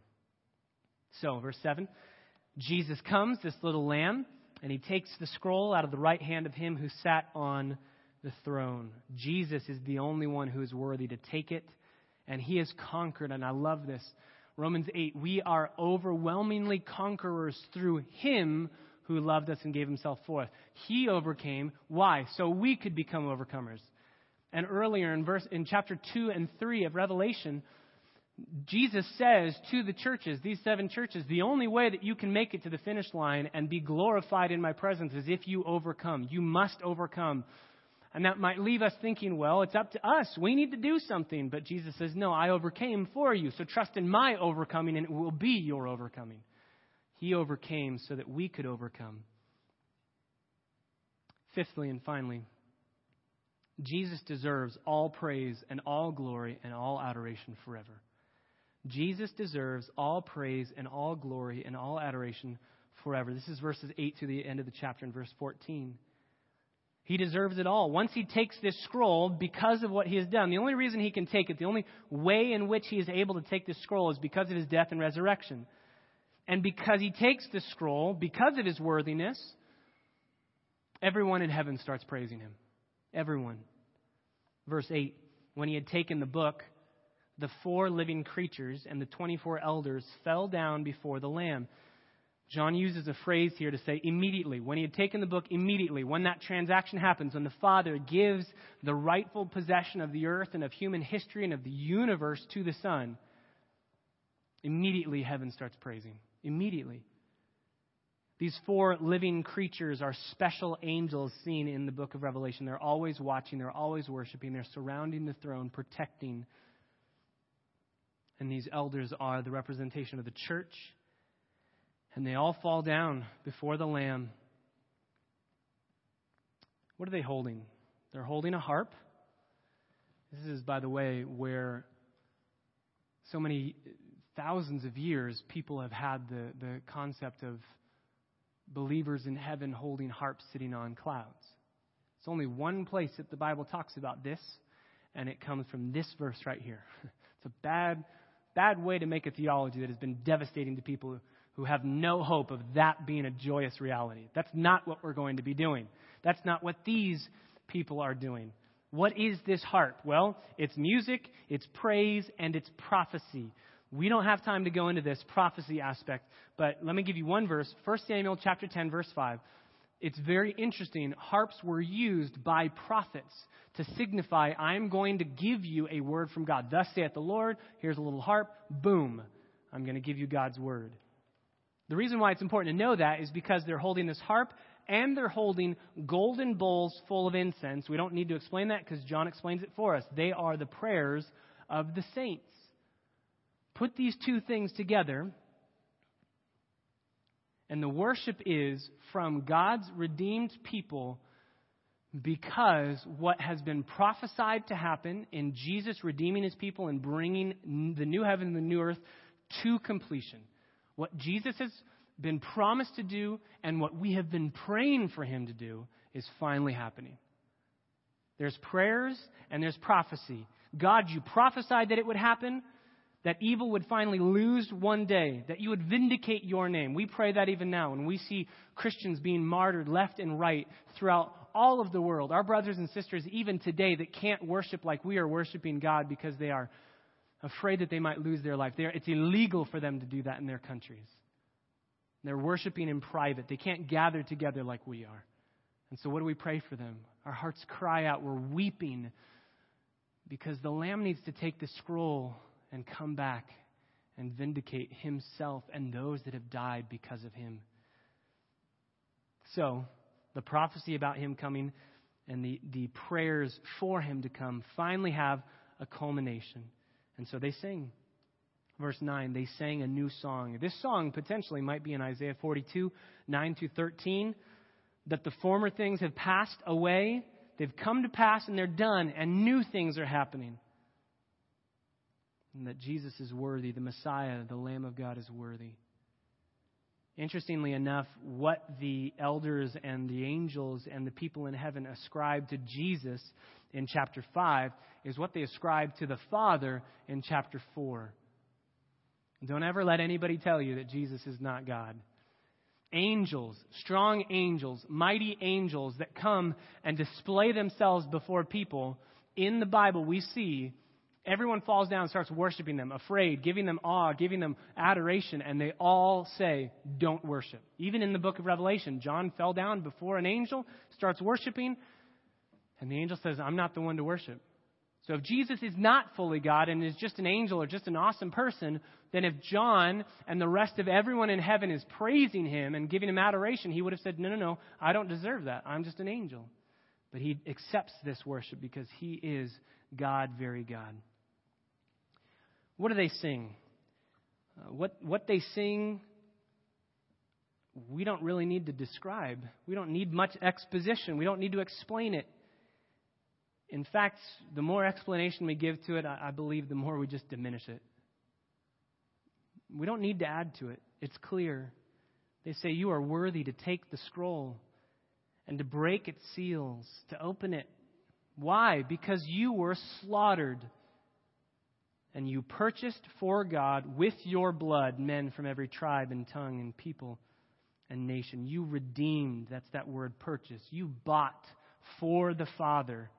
So, verse seven, Jesus comes, this little lamb, and he takes the scroll out of the right hand of him who sat on the throne. Jesus is the only one who is worthy to take it, and he has conquered. And I love this. Romans eight, we are overwhelmingly conquerors through him who loved us and gave himself for us. He overcame. Why? So we could become overcomers. And earlier in verse in chapter two and three of Revelation, Jesus says to the churches, these seven churches, the only way that you can make it to the finish line and be glorified in my presence is if you overcome. You must overcome. And that might leave us thinking, well, it's up to us. We need to do something. But Jesus says, no, I overcame for you. So trust in my overcoming and it will be your overcoming. He overcame so that we could overcome. Fifthly and finally, Jesus deserves all praise and all glory and all adoration forever. Jesus deserves all praise and all glory and all adoration forever. This is verses eight to the end of the chapter in verse fourteen. He deserves it all. Once he takes this scroll, because of what he has done, the only reason he can take it, the only way in which he is able to take this scroll is because of his death and resurrection. And because he takes this scroll, because of his worthiness, everyone in heaven starts praising him. Everyone. Verse eight, when he had taken the book, the four living creatures and the twenty-four elders fell down before the Lamb. John uses a phrase here to say immediately. When he had taken the book, immediately, when that transaction happens, when the Father gives the rightful possession of the earth and of human history and of the universe to the Son, immediately heaven starts praising. Immediately. These four living creatures are special angels seen in the book of Revelation. They're always watching. They're always worshiping. They're surrounding the throne, protecting. And these elders are the representation of the church. And they all fall down before the Lamb. What are they holding? They're holding a harp. This is, by the way, where so many thousands of years people have had the, the concept of believers in heaven holding harps sitting on clouds. It's only one place that the Bible talks about this, and it comes from this verse right here. It's a bad, bad way to make a theology that has been devastating to people who have no hope of that being a joyous reality. That's not what we're going to be doing. That's not what these people are doing. What is this harp? Well, it's music, it's praise, and it's prophecy. We don't have time to go into this prophecy aspect, but let me give you one verse, First Samuel chapter ten, verse five. It's very interesting. Harps were used by prophets to signify, I'm going to give you a word from God. Thus saith the Lord, here's a little harp, boom, I'm going to give you God's word. The reason why it's important to know that is because they're holding this harp and they're holding golden bowls full of incense. We don't need to explain that because John explains it for us. They are the prayers of the saints. Put these two things together, and the worship is from God's redeemed people because what has been prophesied to happen in Jesus redeeming his people and bringing the new heaven and the new earth to completion. What Jesus has been promised to do and what we have been praying for him to do is finally happening. There's prayers and there's prophecy. God, you prophesied that it would happen, that evil would finally lose one day, that you would vindicate your name. We pray that even now when we see Christians being martyred left and right throughout all of the world. Our brothers and sisters, even today, that can't worship like we are worshiping God because they are afraid that they might lose their life. They are, it's illegal for them to do that in their countries. They're worshiping in private. They can't gather together like we are. And so what do we pray for them? Our hearts cry out. We're weeping because the Lamb needs to take the scroll and come back and vindicate himself and those that have died because of him. So the prophecy about him coming and the, the prayers for him to come finally have a culmination. And so they sing. Verse nine, they sang a new song. This song potentially might be in Isaiah forty-two, nine through thirteen, that the former things have passed away, they've come to pass and they're done, and new things are happening. And that Jesus is worthy, the Messiah, the Lamb of God is worthy. Interestingly enough, what the elders and the angels and the people in heaven ascribe to Jesus in chapter five is what they ascribe to the Father in chapter four. Don't ever let anybody tell you that Jesus is not God. Angels, strong angels, mighty angels that come and display themselves before people. In the Bible, we see everyone falls down and starts worshiping them, afraid, giving them awe, giving them adoration, and they all say, don't worship. Even in the book of Revelation, John fell down before an angel, starts worshiping, and the angel says, I'm not the one to worship. So if Jesus is not fully God and is just an angel or just an awesome person, then if John and the rest of everyone in heaven is praising him and giving him adoration, he would have said, no, no, no, I don't deserve that. I'm just an angel. But he accepts this worship because he is God, very God. What do they sing? Uh, what, what they sing, we don't really need to describe. We don't need much exposition. We don't need to explain it. In fact, the more explanation we give to it, I believe the more we just diminish it. We don't need to add to it. It's clear. They say, you are worthy to take the scroll and to break its seals, to open it. Why? Because you were slaughtered and you purchased for God with your blood men from every tribe and tongue and people and nation. You redeemed. That's that word purchase. You bought for the Father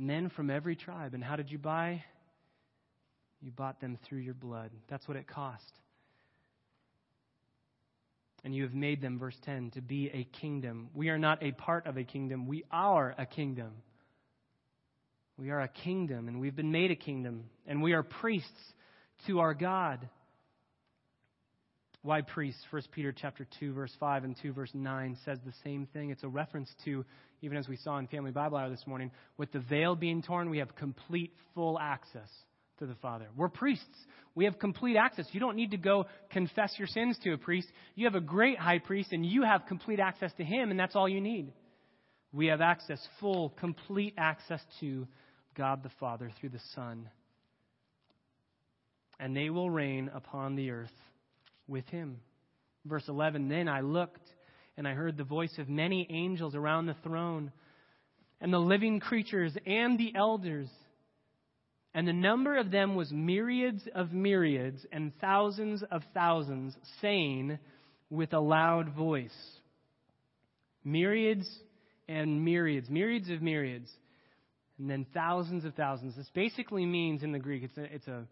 men from every tribe. And how did you buy? You bought them through your blood. That's what it cost. And you have made them, verse ten, to be a kingdom. We are not a part of a kingdom. We are a kingdom. We are a kingdom, and we've been made a kingdom. And we are priests to our God. Why priests? First Peter chapter two, verse five and two, verse nine says the same thing. It's a reference to, even as we saw in Family Bible Hour this morning, with the veil being torn, we have complete, full access to the Father. We're priests. We have complete access. You don't need to go confess your sins to a priest. You have a great high priest, and you have complete access to him, and that's all you need. We have access, full, complete access to God the Father through the Son. And they will reign upon the earth with him. Verse eleven, then I looked, and I heard the voice of many angels around the throne, and the living creatures and the elders. And the number of them was myriads of myriads and thousands of thousands, saying with a loud voice. Myriads and myriads, myriads of myriads, and then thousands of thousands. This basically means in the Greek, it's a, it's a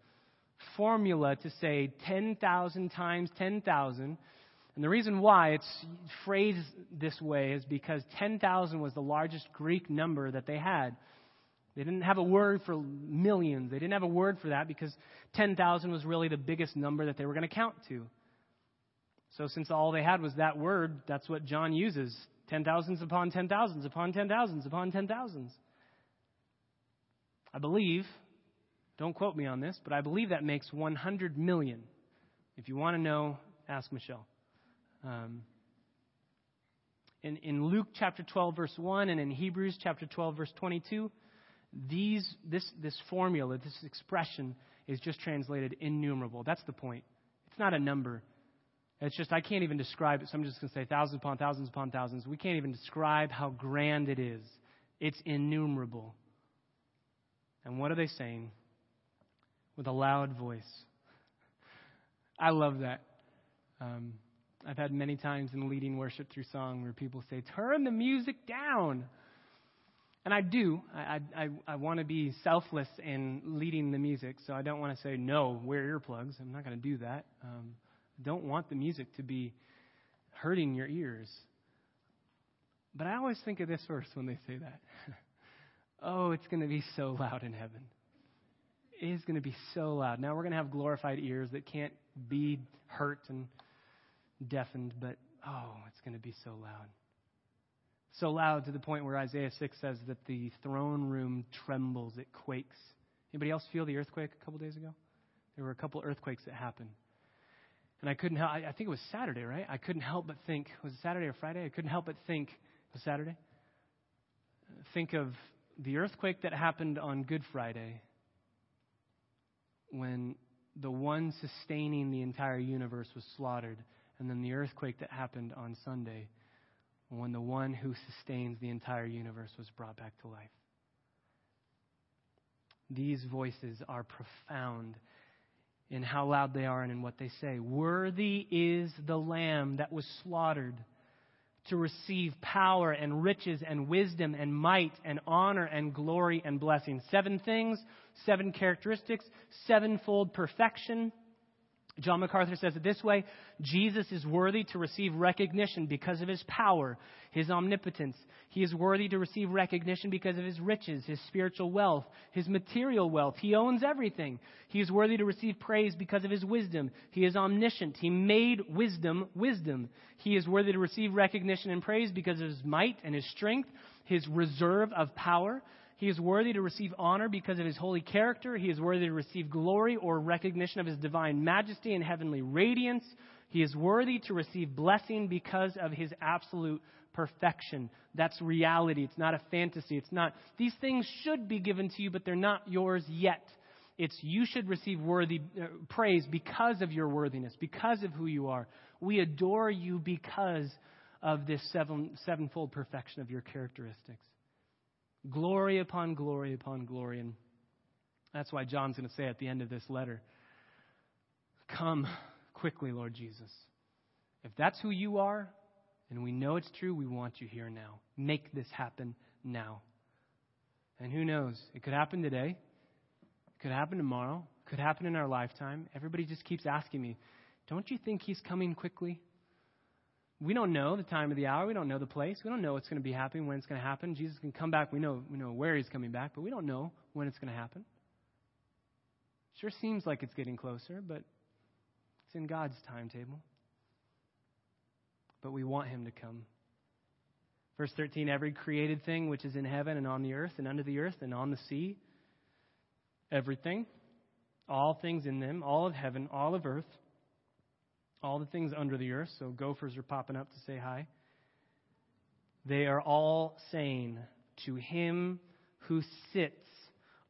formula to say ten thousand times ten thousand. And the reason why it's phrased this way is because ten thousand was the largest Greek number that they had. They didn't have a word for millions. They didn't have a word for that because ten thousand was really the biggest number that they were going to count to. So since all they had was that word, that's what John uses. Ten thousands upon ten thousands upon ten thousands upon ten thousands. I believe, don't quote me on this, but I believe that makes one hundred million. If you want to know, ask Michelle. Um, in, in Luke chapter twelve, verse one, and in Hebrews chapter twelve, verse twenty-two, these this this formula, this expression is just translated innumerable. That's the point. It's not a number. It's just, I can't even describe it, so I'm just going to say thousands upon thousands upon thousands. We can't even describe how grand it is. It's innumerable. And what are they saying? With a loud voice. I love that. Um, I've had many times in leading worship through song where people say, turn the music down. And I do. I I, I want to be selfless in leading the music, so I don't want to say, no, wear earplugs. I'm not going to do that. Um Don't want the music to be hurting your ears. But I always think of this verse when they say that. Oh, it's going to be so loud in heaven. It is going to be so loud. Now, we're going to have glorified ears that can't be hurt and deafened, but oh, it's going to be so loud. So loud to the point where Isaiah six says that the throne room trembles, it quakes. Anybody else feel the earthquake a couple days ago? There were a couple earthquakes that happened. And I couldn't help, I think it was Saturday, right? I couldn't help but think, was it Saturday or Friday? I couldn't help but think, it was Saturday? Think of the earthquake that happened on Good Friday when the one sustaining the entire universe was slaughtered, and then the earthquake that happened on Sunday when the one who sustains the entire universe was brought back to life. These voices are profound in how loud they are and in what they say. Worthy is the Lamb that was slaughtered to receive power and riches and wisdom and might and honor and glory and blessing. Seven things, seven characteristics, sevenfold perfection. John MacArthur says it this way: Jesus is worthy to receive recognition because of his power, his omnipotence. He is worthy to receive recognition because of his riches, his spiritual wealth, his material wealth. He owns everything. He is worthy to receive praise because of his wisdom. He is omniscient. He made wisdom wisdom. He is worthy to receive recognition and praise because of his might and his strength, his reserve of power. He is worthy to receive honor because of his holy character. He is worthy to receive glory or recognition of his divine majesty and heavenly radiance. He is worthy to receive blessing because of his absolute perfection. That's reality. It's not a fantasy. It's not, these things should be given to you, but they're not yours yet. It's you should receive worthy uh, praise because of your worthiness, because of who you are. We adore you because of this seven, sevenfold perfection of your characteristics. Glory upon glory upon glory. And that's why John's going to say at the end of this letter, come quickly, Lord Jesus. If that's who you are, and we know it's true, we want you here now. Make this happen now. And who knows? It could happen today. It could happen tomorrow. It could happen in our lifetime. Everybody just keeps asking me, don't you think he's coming quickly? We don't know the time of the hour. We don't know the place. We don't know what's going to be happening, when it's going to happen. Jesus can come back. We know we know where he's coming back, but we don't know when it's going to happen. Sure seems like it's getting closer, but it's in God's timetable. But we want him to come. Verse thirteen, every created thing which is in heaven and on the earth and under the earth and on the sea, everything, all things in them, all of heaven, all of earth, all the things under the earth, so gophers are popping up to say hi. They are all saying to him who sits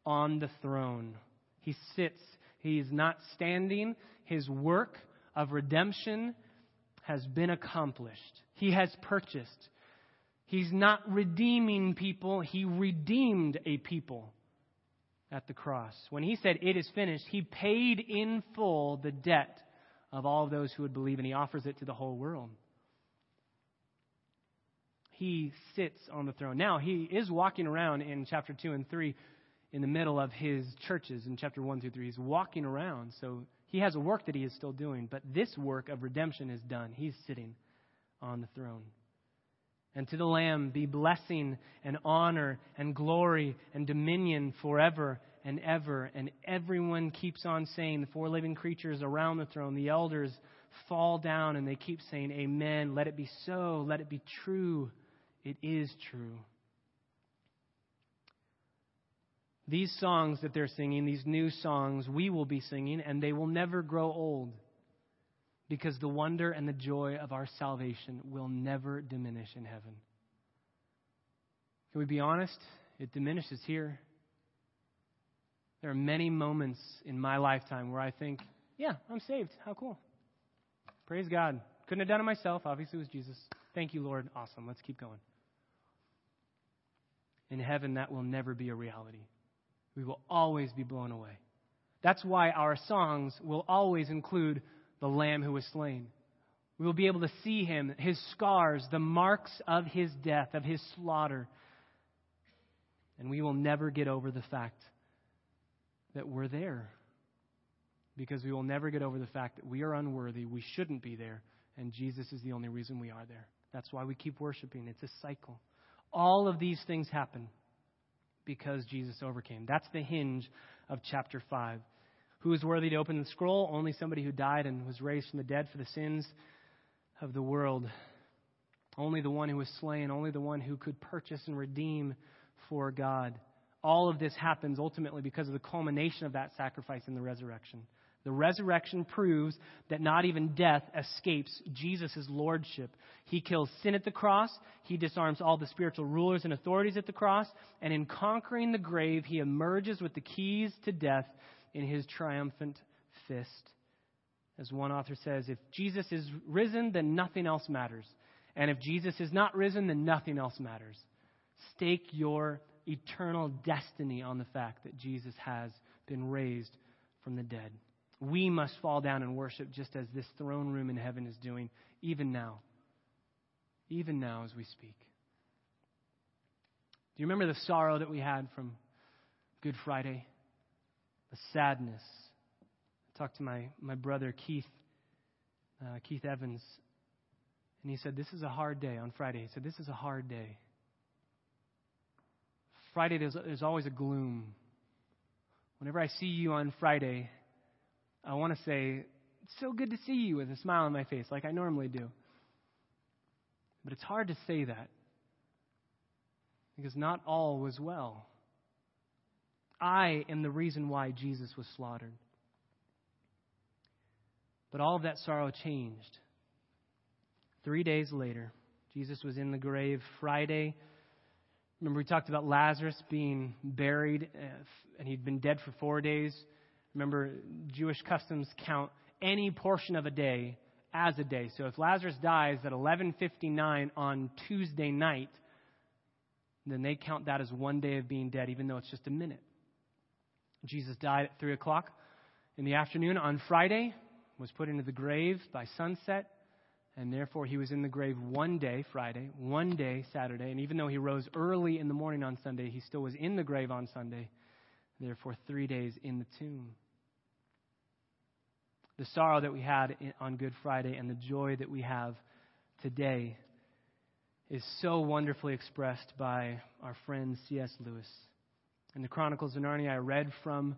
on the throne. He sits. He is not standing. His work of redemption has been accomplished. He has purchased. He's not redeeming people. He redeemed a people at the cross. When he said, it is finished, he paid in full the debt of all of those who would believe, and he offers it to the whole world. He sits on the throne. Now, he is walking around in chapter two and three in the middle of his churches in chapter one through three. He's walking around, so he has a work that he is still doing, but this work of redemption is done. He's sitting on the throne. And to the Lamb be blessing and honor and glory and dominion forever and ever. And everyone keeps on saying, the four living creatures around the throne, the elders fall down and they keep saying, Amen. Let it be so. Let it be true. It is true. These songs that they're singing, these new songs, we will be singing, and they will never grow old, because the wonder and the joy of our salvation will never diminish in heaven. Can we be honest? It diminishes here. There are many moments in my lifetime where I think, yeah, I'm saved. How cool. Praise God. Couldn't have done it myself. Obviously it was Jesus. Thank you, Lord. Awesome. Let's keep going. In heaven, that will never be a reality. We will always be blown away. That's why our songs will always include the Lamb who was slain. We will be able to see him, his scars, the marks of his death, of his slaughter. And we will never get over the fact that we're there, because we will never get over the fact that we are unworthy, we shouldn't be there, and Jesus is the only reason we are there. That's why we keep worshiping. It's a cycle. All of these things happen because Jesus overcame. That's the hinge of chapter five. Who is worthy to open the scroll? Only somebody who died and was raised from the dead for the sins of the world. Only the one who was slain. Only the one who could purchase and redeem for God. All of this happens ultimately because of the culmination of that sacrifice in the resurrection. The resurrection proves that not even death escapes Jesus' lordship. He kills sin at the cross. He disarms all the spiritual rulers and authorities at the cross. And in conquering the grave, he emerges with the keys to death in his triumphant fist. As one author says, if Jesus is risen, then nothing else matters. And if Jesus is not risen, then nothing else matters. Stake your eternal destiny on the fact that Jesus has been raised from the dead. We must fall down and worship just as this throne room in heaven is doing, even now. Even now as we speak. Do you remember the sorrow that we had from Good Friday? The sadness. I talked to my, my brother Keith, uh, Keith Evans, and he said, this is a hard day on Friday. He said, this is a hard day. Friday, there's, there's always a gloom. Whenever I see you on Friday, I want to say, it's so good to see you, with a smile on my face like I normally do. But it's hard to say that, because not all was well. I am the reason why Jesus was slaughtered. But all of that sorrow changed. Three days later, Jesus was in the grave Friday. Remember, we talked about Lazarus being buried, and he'd been dead for four days. Remember, Jewish customs count any portion of a day as a day. So if Lazarus dies at eleven fifty-nine on Tuesday night, then they count that as one day of being dead, even though it's just a minute. Jesus died at three o'clock in the afternoon on Friday, was put into the grave by sunset, and therefore he was in the grave one day, Friday, one day, Saturday. And even though he rose early in the morning on Sunday, he still was in the grave on Sunday, therefore three days in the tomb. The sorrow that we had on Good Friday and the joy that we have today is so wonderfully expressed by our friend C S Lewis. In the Chronicles of Narnia, I read from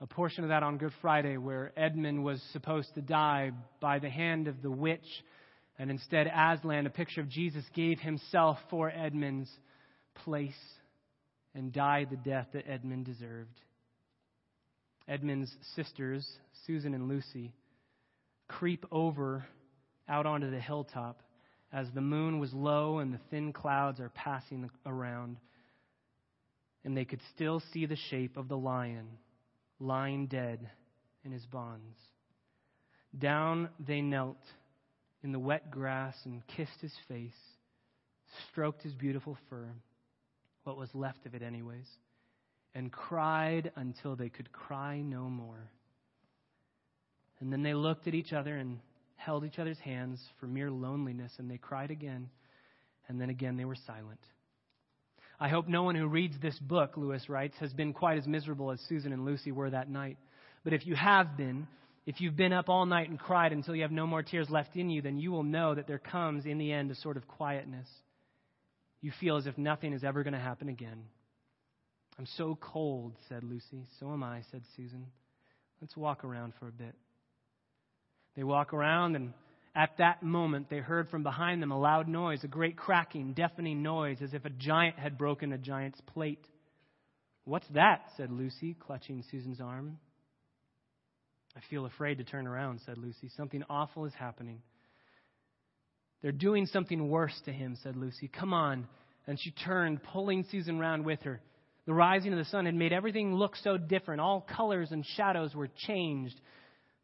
a portion of that on Good Friday where Edmund was supposed to die by the hand of the witch, and instead Aslan, a picture of Jesus, gave himself for Edmund's place and died the death that Edmund deserved. Edmund's sisters, Susan and Lucy, creep over out onto the hilltop as the moon was low and the thin clouds are passing around. And they could still see the shape of the lion lying dead in his bonds. Down they knelt in the wet grass and kissed his face, stroked his beautiful fur, what was left of it anyways, and cried until they could cry no more. And then they looked at each other and held each other's hands for mere loneliness, and they cried again, and then again they were silent. I hope no one who reads this book, Lewis writes, has been quite as miserable as Susan and Lucy were that night. But if you have been, if you've been up all night and cried until you have no more tears left in you, then you will know that there comes in the end a sort of quietness. You feel as if nothing is ever going to happen again. I'm so cold, said Lucy. So am I, said Susan. Let's walk around for a bit. They walk around, and at that moment they heard from behind them a loud noise, a great cracking, deafening noise, as if a giant had broken a giant's plate. What's that? Said Lucy, clutching Susan's arm. I feel afraid to turn around, said Lucy. Something awful is happening. They're doing something worse to him, said Lucy. Come on. And she turned, pulling Susan round with her. The rising of the sun had made everything look so different. All colors and shadows were changed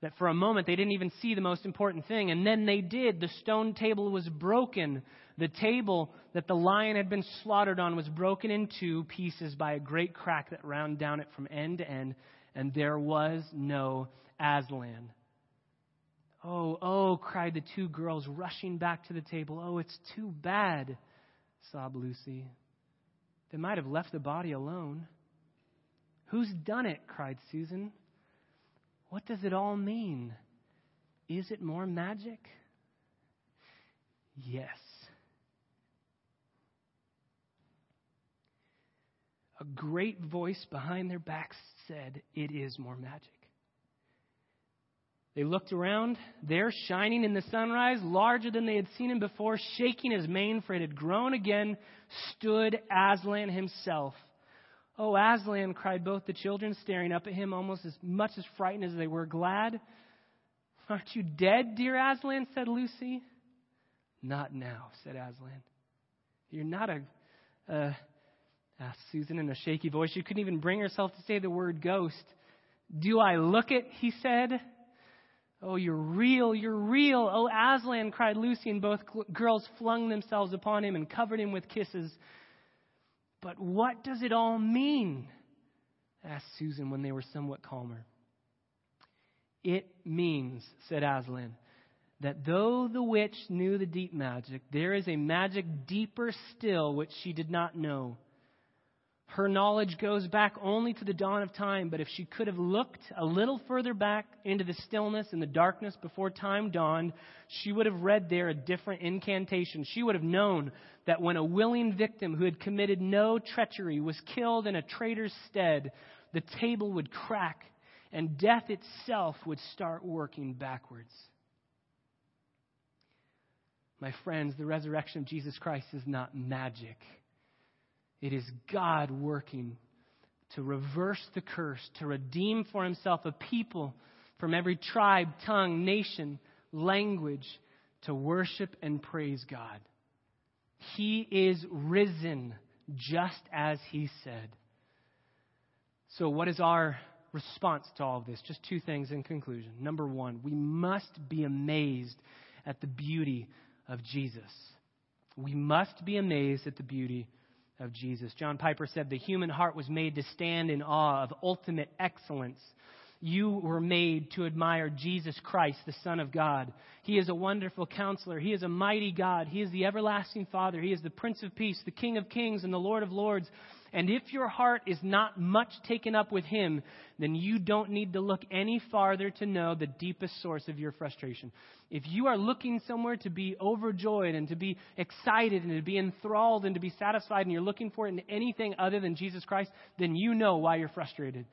that for a moment they didn't even see the most important thing. And then they did. The stone table was broken. The table that the lion had been slaughtered on was broken in two pieces by a great crack that ran down it from end to end. And there was no Aslan. Oh, oh, cried the two girls, rushing back to the table. Oh, it's too bad, sobbed Lucy. They might have left the body alone. Who's done it? Cried Susan. What does it all mean? Is it more magic? Yes. A great voice behind their backs said, it is more magic. They looked around, there shining in the sunrise, larger than they had seen him before, shaking his mane, for it had grown again, stood Aslan himself. Oh, Aslan, cried both the children, staring up at him almost as much as frightened as they were glad. Aren't you dead, dear Aslan? Said Lucy. Not now, said Aslan. You're not a... a asked Susan in a shaky voice. She couldn't even bring herself to say the word ghost. Do I look it? He said. Oh, you're real, you're real. Oh, Aslan, cried Lucy, and both cl- girls flung themselves upon him and covered him with kisses. But what does it all mean? Asked Susan when they were somewhat calmer. It means, said Aslan, that though the witch knew the deep magic, there is a magic deeper still which she did not know. Her knowledge goes back only to the dawn of time, but if she could have looked a little further back into the stillness and the darkness before time dawned, she would have read there a different incantation. She would have known that when a willing victim who had committed no treachery was killed in a traitor's stead, the table would crack and death itself would start working backwards. My friends, the resurrection of Jesus Christ is not magic. It is God working to reverse the curse, to redeem for himself a people from every tribe, tongue, nation, language, to worship and praise God. He is risen just as he said. So what is our response to all of this? Just two things in conclusion. Number one, we must be amazed at the beauty of Jesus. We must be amazed at the beauty of Jesus. Of Jesus. John Piper said, the human heart was made to stand in awe of ultimate excellence. You were made to admire Jesus Christ, the Son of God. He is a wonderful counselor. He is a mighty God. He is the everlasting Father. He is the Prince of Peace, the King of Kings, and the Lord of Lords. And if your heart is not much taken up with him, then you don't need to look any farther to know the deepest source of your frustration. If you are looking somewhere to be overjoyed and to be excited and to be enthralled and to be satisfied, and you're looking for it in anything other than Jesus Christ, then you know why you're frustrated.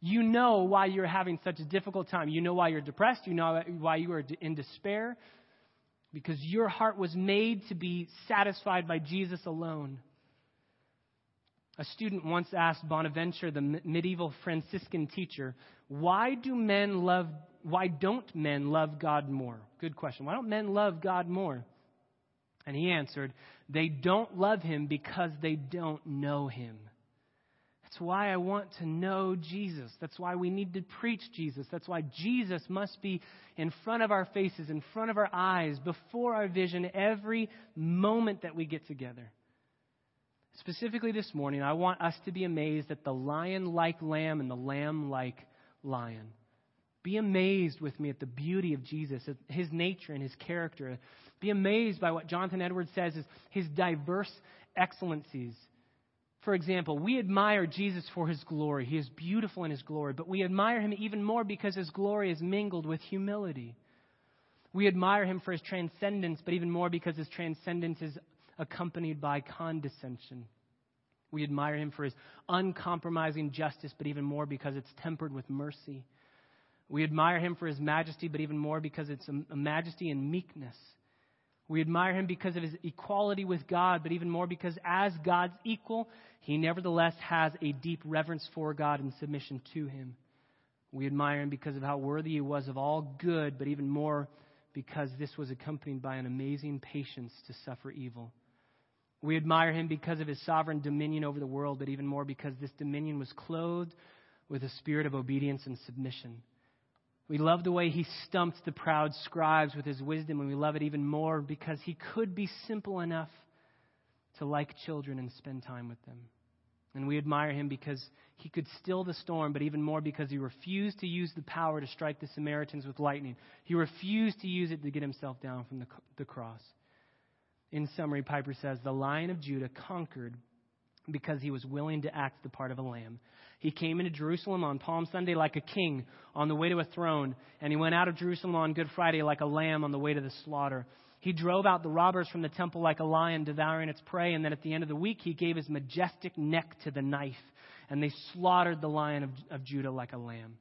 You know why you're having such a difficult time. You know why you're depressed. You know why you are in despair. Because your heart was made to be satisfied by Jesus alone. A student once asked Bonaventure, the medieval Franciscan teacher, why do men love Why don't men love God more? Good question. Why don't men love God more? And he answered, they don't love him because they don't know him. That's why I want to know Jesus. That's why we need to preach Jesus. That's why Jesus must be in front of our faces, in front of our eyes, before our vision, every moment that we get together. Specifically this morning, I want us to be amazed at the lion-like lamb and the lamb-like lion. Be amazed with me at the beauty of Jesus, at his nature and his character. Be amazed by what Jonathan Edwards says is his diverse excellencies. For example, we admire Jesus for his glory. He is beautiful in his glory, but we admire him even more because his glory is mingled with humility. We admire him for his transcendence, but even more because his transcendence is accompanied by condescension. We admire him for his uncompromising justice, but even more because it's tempered with mercy. We admire him for his majesty, but even more because it's a majesty in meekness. We admire him because of his equality with God, but even more because as God's equal, he nevertheless has a deep reverence for God and submission to him. We admire him because of how worthy he was of all good, but even more because this was accompanied by an amazing patience to suffer evil. We admire him because of his sovereign dominion over the world, but even more because this dominion was clothed with a spirit of obedience and submission. We love the way he stumped the proud scribes with his wisdom, and we love it even more because he could be simple enough to like children and spend time with them. And we admire him because he could still the storm, but even more because he refused to use the power to strike the Samaritans with lightning. He refused to use it to get himself down from the, the cross. In summary, Piper says, the Lion of Judah conquered because he was willing to act the part of a lamb. He came into Jerusalem on Palm Sunday like a king on the way to a throne, and he went out of Jerusalem on Good Friday like a lamb on the way to the slaughter. He drove out the robbers from the temple like a lion devouring its prey, and then at the end of the week he gave his majestic neck to the knife, and they slaughtered the Lion of, of Judah like a lamb.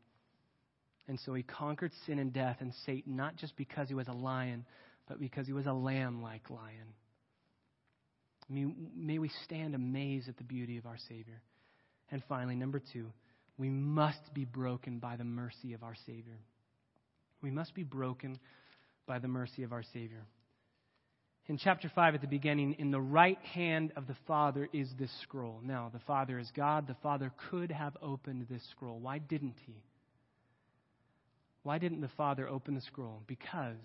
And so he conquered sin and death and Satan, not just because he was a lion, but because he was a lamb-like lion. May, may we stand amazed at the beauty of our Savior. And finally, number two, we must be broken by the mercy of our Savior. We must be broken by the mercy of our Savior. In chapter five at the beginning, in the right hand of the Father is this scroll. Now, the Father is God. The Father could have opened this scroll. Why didn't he? Why didn't the Father open the scroll? Because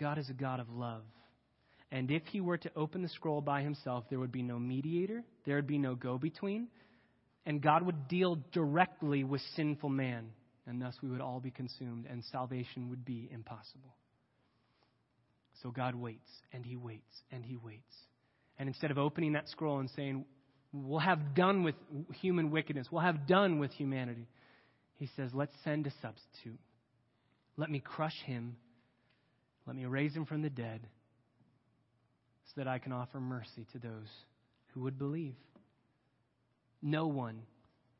God is a God of love. And if he were to open the scroll by himself, there would be no mediator, there would be no go-between, and God would deal directly with sinful man, and thus we would all be consumed, and salvation would be impossible. So God waits, and he waits, and he waits. And instead of opening that scroll and saying, we'll have done with human wickedness, we'll have done with humanity, he says, let's send a substitute. Let me crush him. Let me raise him from the dead, so that I can offer mercy to those who would believe. No one,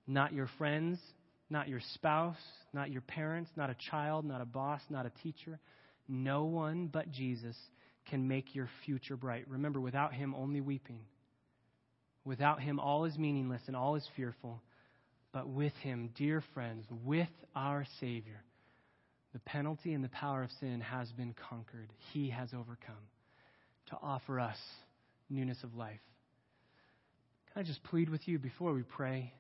not your friends, not your spouse, not your parents, not a child, not a boss, not a teacher, no one but Jesus can make your future bright. Remember, without him, only weeping. Without him, all is meaningless and all is fearful. But with him, dear friends, with our Savior, the penalty and the power of sin has been conquered. He has overcome to offer us newness of life. Can I just plead with you before we pray?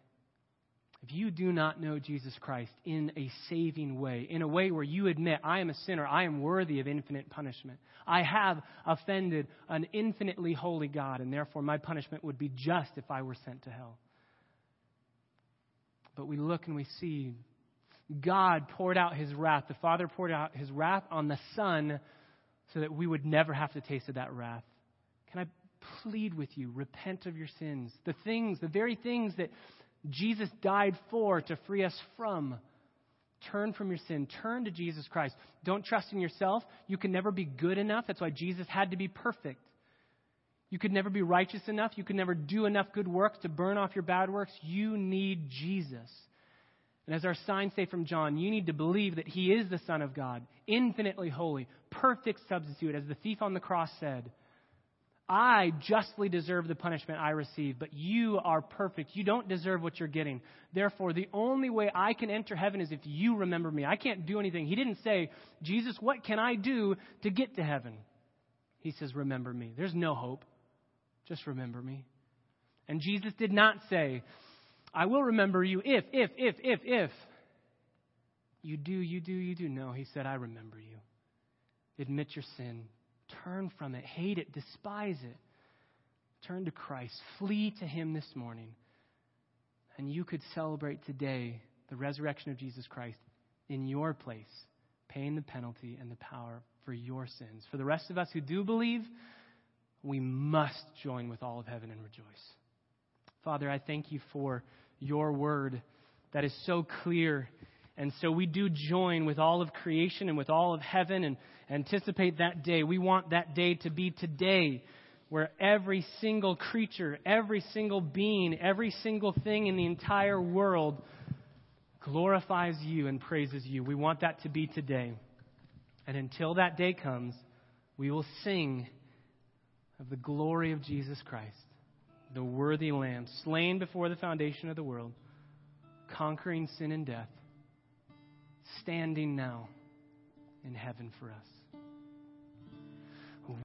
If you do not know Jesus Christ in a saving way, in a way where you admit, I am a sinner, I am worthy of infinite punishment. I have offended an infinitely holy God, and therefore my punishment would be just if I were sent to hell. But we look and we see God poured out his wrath. The Father poured out his wrath on the Son, so that we would never have to taste of that wrath. Can I plead with you, repent of your sins, the things, the very things that Jesus died for to free us from. Turn from your sin. Turn to Jesus Christ. Don't trust in yourself. You can never be good enough. That's why Jesus had to be perfect. You could never be righteous enough. You could never do enough good works to burn off your bad works. You need Jesus. And as our signs say from John, you need to believe that he is the Son of God, infinitely holy, perfect substitute. As the thief on the cross said, I justly deserve the punishment I receive, but you are perfect. You don't deserve what you're getting. Therefore, the only way I can enter heaven is if you remember me. I can't do anything. He didn't say, Jesus, what can I do to get to heaven? He says, remember me. There's no hope. Just remember me. And Jesus did not say, I will remember you if, if, if, if, if. You do, you do, you do. No, he said, I remember you. Admit your sin. Turn from it. Hate it. Despise it. Turn to Christ. Flee to him this morning. And you could celebrate today the resurrection of Jesus Christ in your place, paying the penalty and the power for your sins. For the rest of us who do believe, we must join with all of heaven and rejoice. Father, I thank you for your word that is so clear. And so we do join with all of creation and with all of heaven and anticipate that day. We want that day to be today, where every single creature, every single being, every single thing in the entire world glorifies you and praises you. We want that to be today. And until that day comes, we will sing of the glory of Jesus Christ, the worthy Lamb, slain before the foundation of the world, conquering sin and death, standing now in heaven for us.